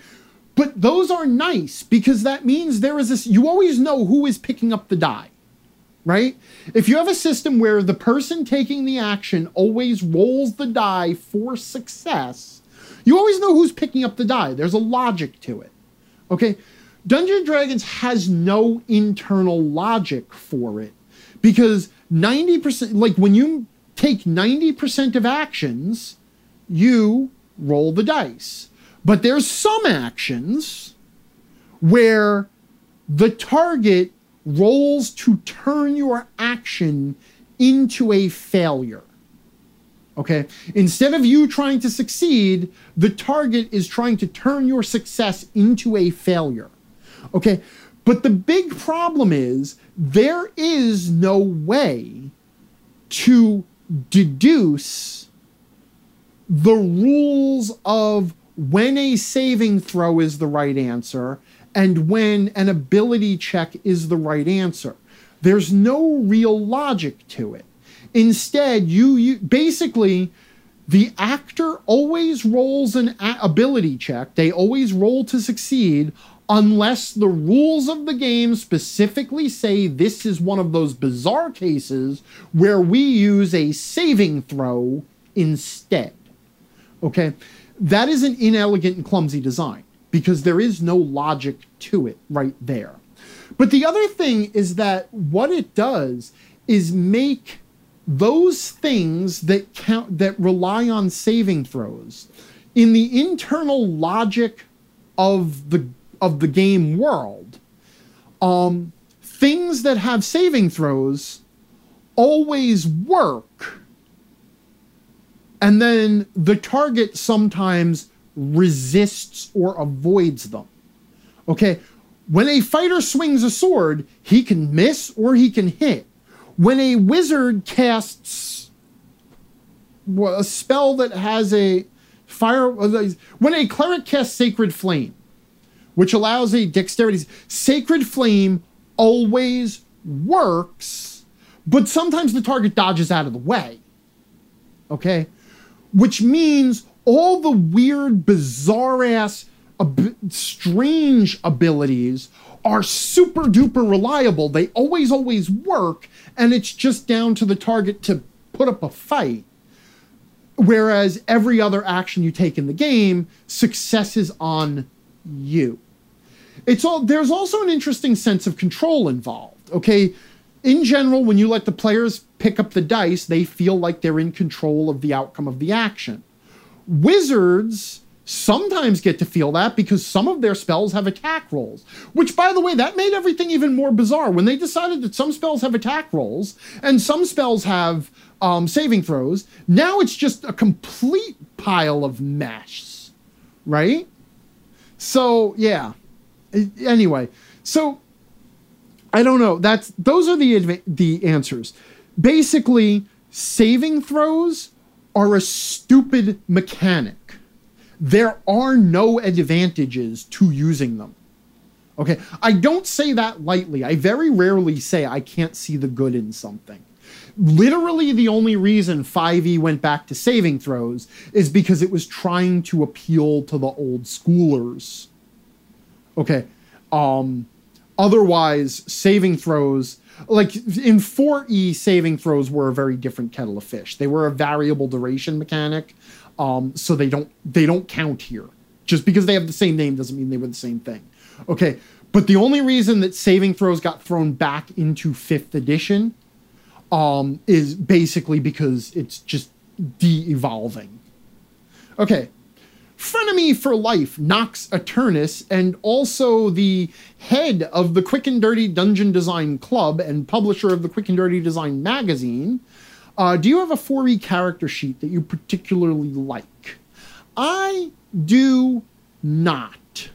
But those are nice, because that means there is this, you always know who is picking up the die, right? If you have a system where the person taking the action always rolls the die for success, you always know who's picking up the die. There's a logic to it, okay? Dungeons and Dragons has no internal logic for it, because ninety percent, like when you take ninety percent of actions, you roll the dice. But there's some actions where the target rolls to turn your action into a failure, okay? Instead of you trying to succeed, the target is trying to turn your success into a failure, okay? But the big problem is there is no way to deduce the rules of when a saving throw is the right answer and when an ability check is the right answer. There's no real logic to it. Instead, you, you basically, the actor always rolls an ability check. They always roll to succeed, unless the rules of the game specifically say this is one of those bizarre cases where we use a saving throw instead. Okay? That is an inelegant and clumsy design, because there is no logic to it right there. But the other thing is that what it does is make those things that count, that rely on saving throws, in the internal logic of the of the game world, um, things that have saving throws always work, and then the target sometimes resists or avoids them. Okay, when a fighter swings a sword, he can miss or he can hit. When a wizard casts a spell that has a fire, when a cleric casts Sacred Flame, which allows a dexterity, Sacred Flame always works, but sometimes the target dodges out of the way. Okay, which means all the weird, bizarre-ass, ab- strange abilities are super-duper reliable. They always, always work, and it's just down to the target to put up a fight. Whereas every other action you take in the game, success is on you. It's all, there's also an interesting sense of control involved, okay? In general, when you let the players pick up the dice, they feel like they're in control of the outcome of the action. Wizards sometimes get to feel that because some of their spells have attack rolls, which, by the way, that made everything even more bizarre. When they decided that some spells have attack rolls and some spells have um, saving throws, now it's just a complete pile of mess, right? So, yeah. Anyway, so I don't know. That's those are the adva- the answers. Basically, saving throws are a stupid mechanic. There are no advantages to using them. Okay, I don't say that lightly. I very rarely say I can't see the good in something. Literally, the only reason five e went back to saving throws is because it was trying to appeal to the old schoolers. Okay, um, otherwise, saving throws... Like, in four e, saving throws were a very different kettle of fish. They were a variable duration mechanic. Um, so they don't they don't count here. Just because they have the same name doesn't mean they were the same thing. Okay, but the only reason that saving throws got thrown back into fifth edition um, is basically because it's just de-evolving. Okay, Frenemy for Life knocks Eternus and also the head of the Quick and Dirty Dungeon Design Club and publisher of the Quick and Dirty Design magazine. Uh, do you have a four e character sheet that you particularly like? I do not.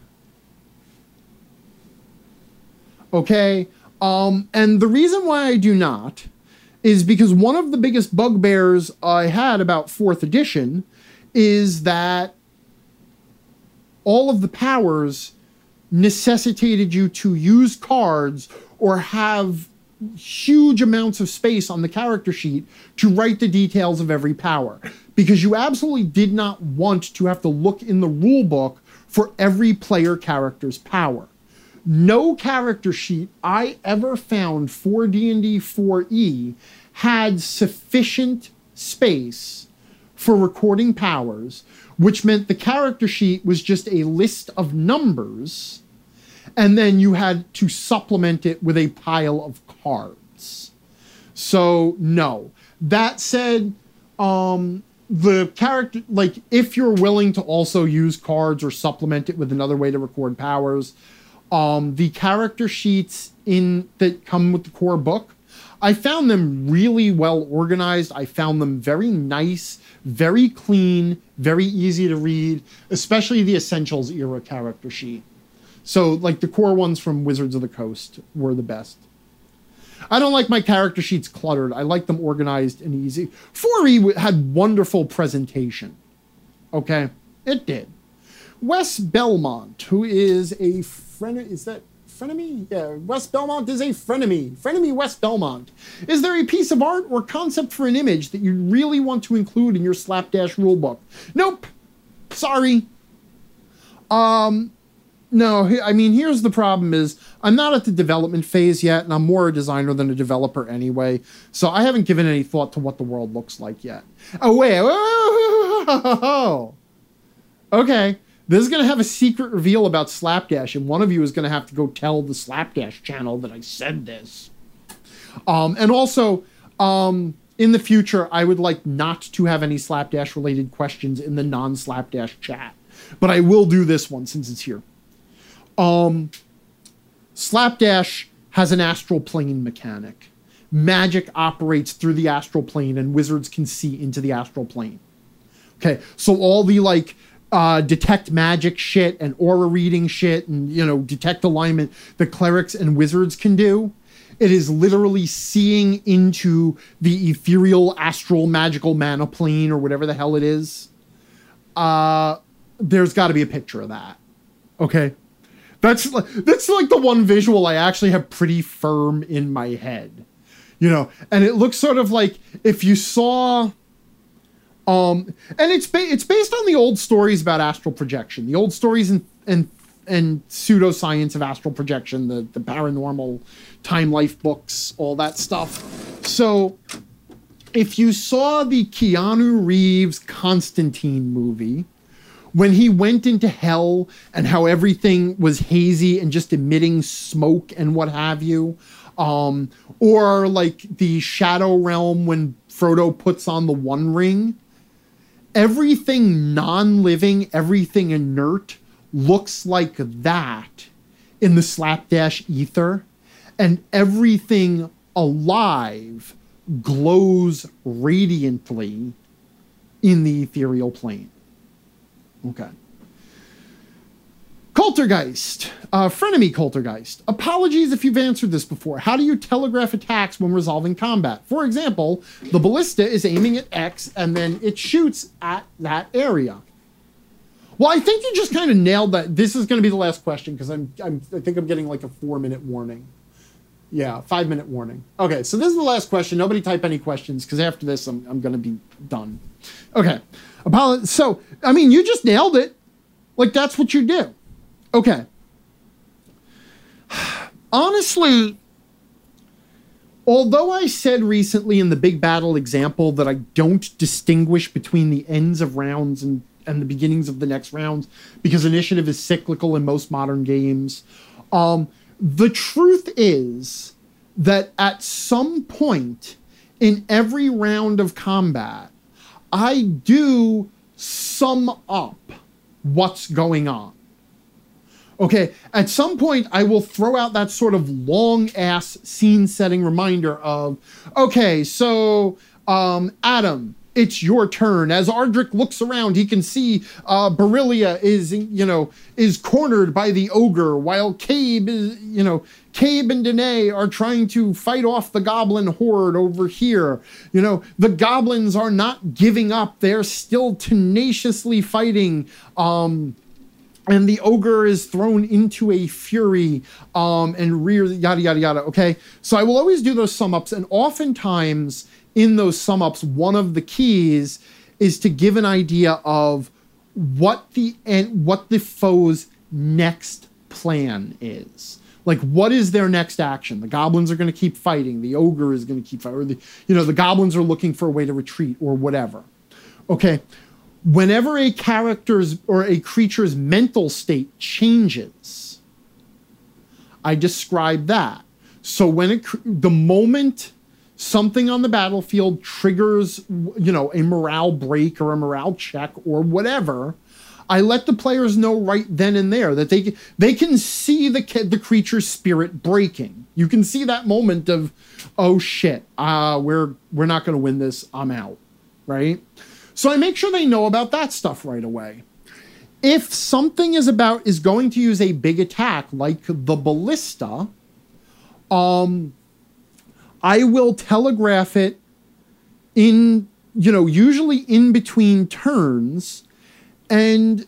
Okay. Um, and the reason why I do not is because one of the biggest bugbears I had about fourth edition is that all of the powers necessitated you to use cards or have huge amounts of space on the character sheet to write the details of every power, because you absolutely did not want to have to look in the rule book for every player character's power. No character sheet I ever found for D and D four e had sufficient space for recording powers, which meant the character sheet was just a list of numbers, and then you had to supplement it with a pile of cards. So, no. That said, um, the character, like, if you're willing to also use cards or supplement it with another way to record powers, um, the character sheets in that come with the core book, I found them really well organized. I found them very nice, very clean, very easy to read, especially the Essentials era character sheet. So, like, the core ones from Wizards of the Coast were the best. I don't like my character sheets cluttered. I like them organized and easy. four e had wonderful presentation. Okay? It did. Wes Belmont, who is a frenemy... Is that frenemy? Yeah, Wes Belmont is a frenemy. Frenemy Wes Belmont. Is there a piece of art or concept for an image that you really want to include in your Slapdash rulebook? Nope. Sorry. Um... No, I mean, here's the problem is I'm not at the development phase yet, and I'm more a designer than a developer anyway, so I haven't given any thought to what the world looks like yet. Oh, wait. Oh, okay. This is going to have a secret reveal about Slapdash, and one of you is going to have to go tell the Slapdash channel that I said this. Um, and also, um, in the future, I would like not to have any Slapdash-related questions in the non-Slapdash chat, but I will do this one since it's here. Um, Slapdash has an astral plane mechanic. Magic operates through the astral plane, and wizards can see into the astral plane. Okay, so all the, like, uh, detect magic shit and aura reading shit and, you know, detect alignment that clerics and wizards can do, it is literally seeing into the ethereal, astral, magical mana plane or whatever the hell it is. Uh, there's got to be a picture of that. Okay. That's like, that's like the one visual I actually have pretty firm in my head, you know, and it looks sort of like if you saw, um, and it's, ba- it's based on the old stories about astral projection, the old stories and, and, and pseudoscience of astral projection, the, the paranormal time life books, all that stuff. So if you saw the Keanu Reeves Constantine movie, when he went into hell and how everything was hazy and just emitting smoke and what have you, um, or like the Shadow Realm when Frodo puts on the One Ring, everything non-living, everything inert looks like that in the Slapdash ether, and everything alive glows radiantly in the ethereal plane. Okay. Poltergeist, uh, frenemy poltergeist. Apologies if you've answered this before. How do you telegraph attacks when resolving combat? For example, the ballista is aiming at X and then it shoots at that area. Well, I think you just kind of nailed that. This is going to be the last question because I'm, I'm, I think I'm getting like a four minute warning. Yeah, five minute warning. Okay, so this is the last question. Nobody type any questions because after this, I'm, I'm going to be done. Okay, Apolo- so, I mean, you just nailed it. Like, that's what you do. Okay. Honestly, although I said recently in the big battle example that I don't distinguish between the ends of rounds and, and the beginnings of the next rounds because initiative is cyclical in most modern games, um, the truth is that at some point in every round of combat, I do sum up what's going on. Okay, at some point, I will throw out that sort of long-ass scene-setting reminder of, okay, so, um, Adam, it's your turn. As Ardrick looks around, he can see uh, Berilia is, you know, is cornered by the ogre, while Cabe is, you know, Cabe and Danae are trying to fight off the goblin horde over here. You know, the goblins are not giving up. They're still tenaciously fighting, um... and the ogre is thrown into a fury um, and rears, yada, yada, yada, okay? So I will always do those sum-ups, and oftentimes in those sum-ups, one of the keys is to give an idea of what the en- what the foe's next plan is. Like, what is their next action? The goblins are going to keep fighting. The ogre is going to keep fighting. Or the, you know, the goblins are looking for a way to retreat or whatever, okay? Whenever a character's or a creature's mental state changes, I describe that. So when it, the moment something on the battlefield triggers, you know, a morale break or a morale check or whatever, I let the players know right then and there that they they can see the the creature's spirit breaking. You can see that moment of, oh shit, uh, we're we're not going to win this. I'm out, right? So I make sure they know about that stuff right away. If something is about is going to use a big attack like the ballista, um, I will telegraph it in, you know, usually in between turns. And,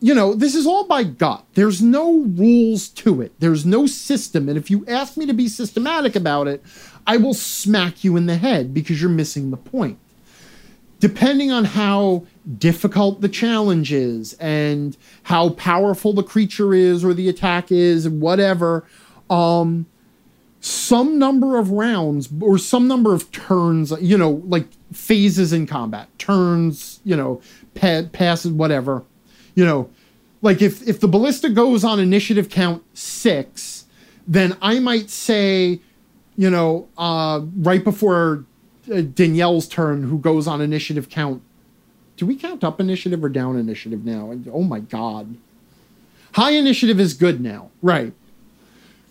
you know, this is all by gut. There's no rules to it. There's no system. And if you ask me to be systematic about it, I will smack you in the head because you're missing the point. Depending on how difficult the challenge is and how powerful the creature is or the attack is, whatever, um, some number of rounds or some number of turns, you know, like phases in combat, turns, you know, pa- passes, whatever, you know, like if, if the ballista goes on initiative count six, then I might say, you know, uh, right before Danielle's turn, who goes on initiative count. Do we count up initiative or down initiative now? Oh my God. High initiative is good now. Right.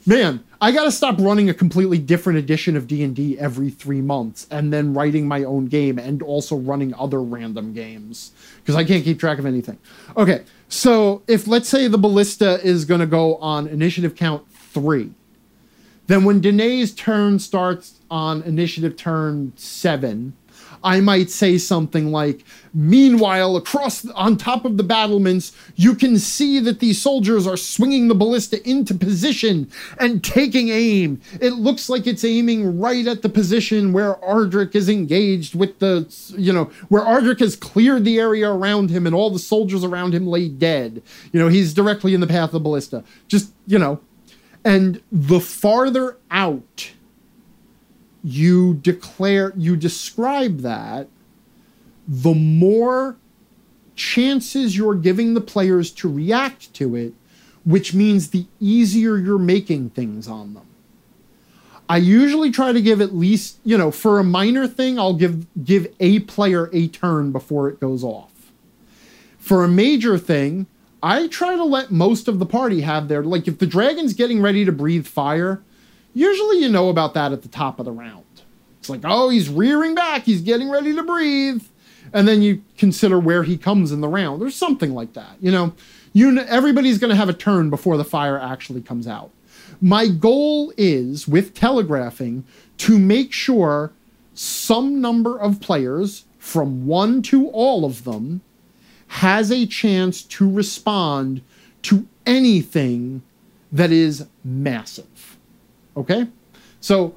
Man, I got to stop running a completely different edition of D and D every three months and then writing my own game and also running other random games because I can't keep track of anything. Okay. So if let's say the ballista is going to go on initiative count three, then when Danae's turn starts on initiative turn seven, I might say something like, meanwhile, across the, on top of the battlements, you can see that these soldiers are swinging the ballista into position and taking aim. It looks like it's aiming right at the position where Ardrick is engaged with the, you know, where Ardrick has cleared the area around him and all the soldiers around him lay dead. You know, he's directly in the path of the ballista. Just, you know. And the farther out you declare, you describe that, the more chances you're giving the players to react to it, which means the easier you're making things on them. I usually try to give at least, you know, for a minor thing, I'll give give a player a turn before it goes off. For a major thing, I try to let most of the party have their, like, if the dragon's getting ready to breathe fire, usually you know about that at the top of the round. It's like, oh, he's rearing back, he's getting ready to breathe. And then you consider where he comes in the round or something like that. You know, you know, everybody's going to have a turn before the fire actually comes out. My goal is, with telegraphing, to make sure some number of players, from one to all of them, has a chance to respond to anything that is massive. Okay? So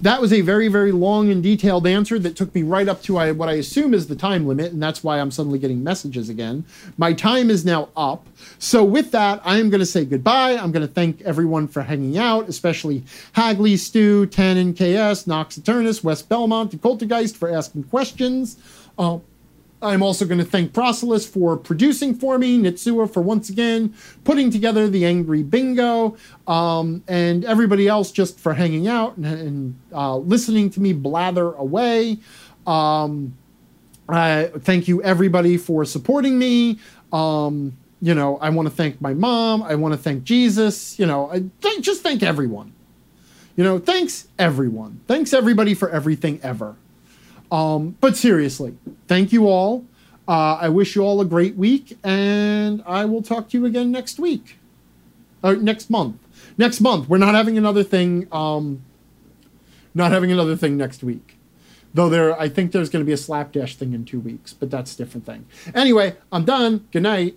that was a very, very long and detailed answer that took me right up to I, what I assume is the time limit, and that's why I'm suddenly getting messages again. My time is now up. So with that, I am going to say goodbye. I'm going to thank everyone for hanging out, especially Hagley, Stu, Tannen, K S, Nox Eternus, West Belmont, and Coltergeist for asking questions. Uh, I'm also going to thank Proselytus for producing for me, Nitsua for once again putting together the Angry Bingo, um, and everybody else just for hanging out and, and uh, listening to me blather away. Um, I thank you, everybody, for supporting me. Um, you know, I want to thank my mom. I want to thank Jesus. You know, I th- just thank everyone. You know, thanks, everyone. Thanks, everybody, for everything ever. Um, but seriously, thank you all. Uh, I wish you all a great week, and I will talk to you again next week. Uh, next month. Next month. We're not having another thing. Um, not having another thing next week. Though there, I think there's going to be a Slapdash thing in two weeks, but that's a different thing. Anyway, I'm done. Good night.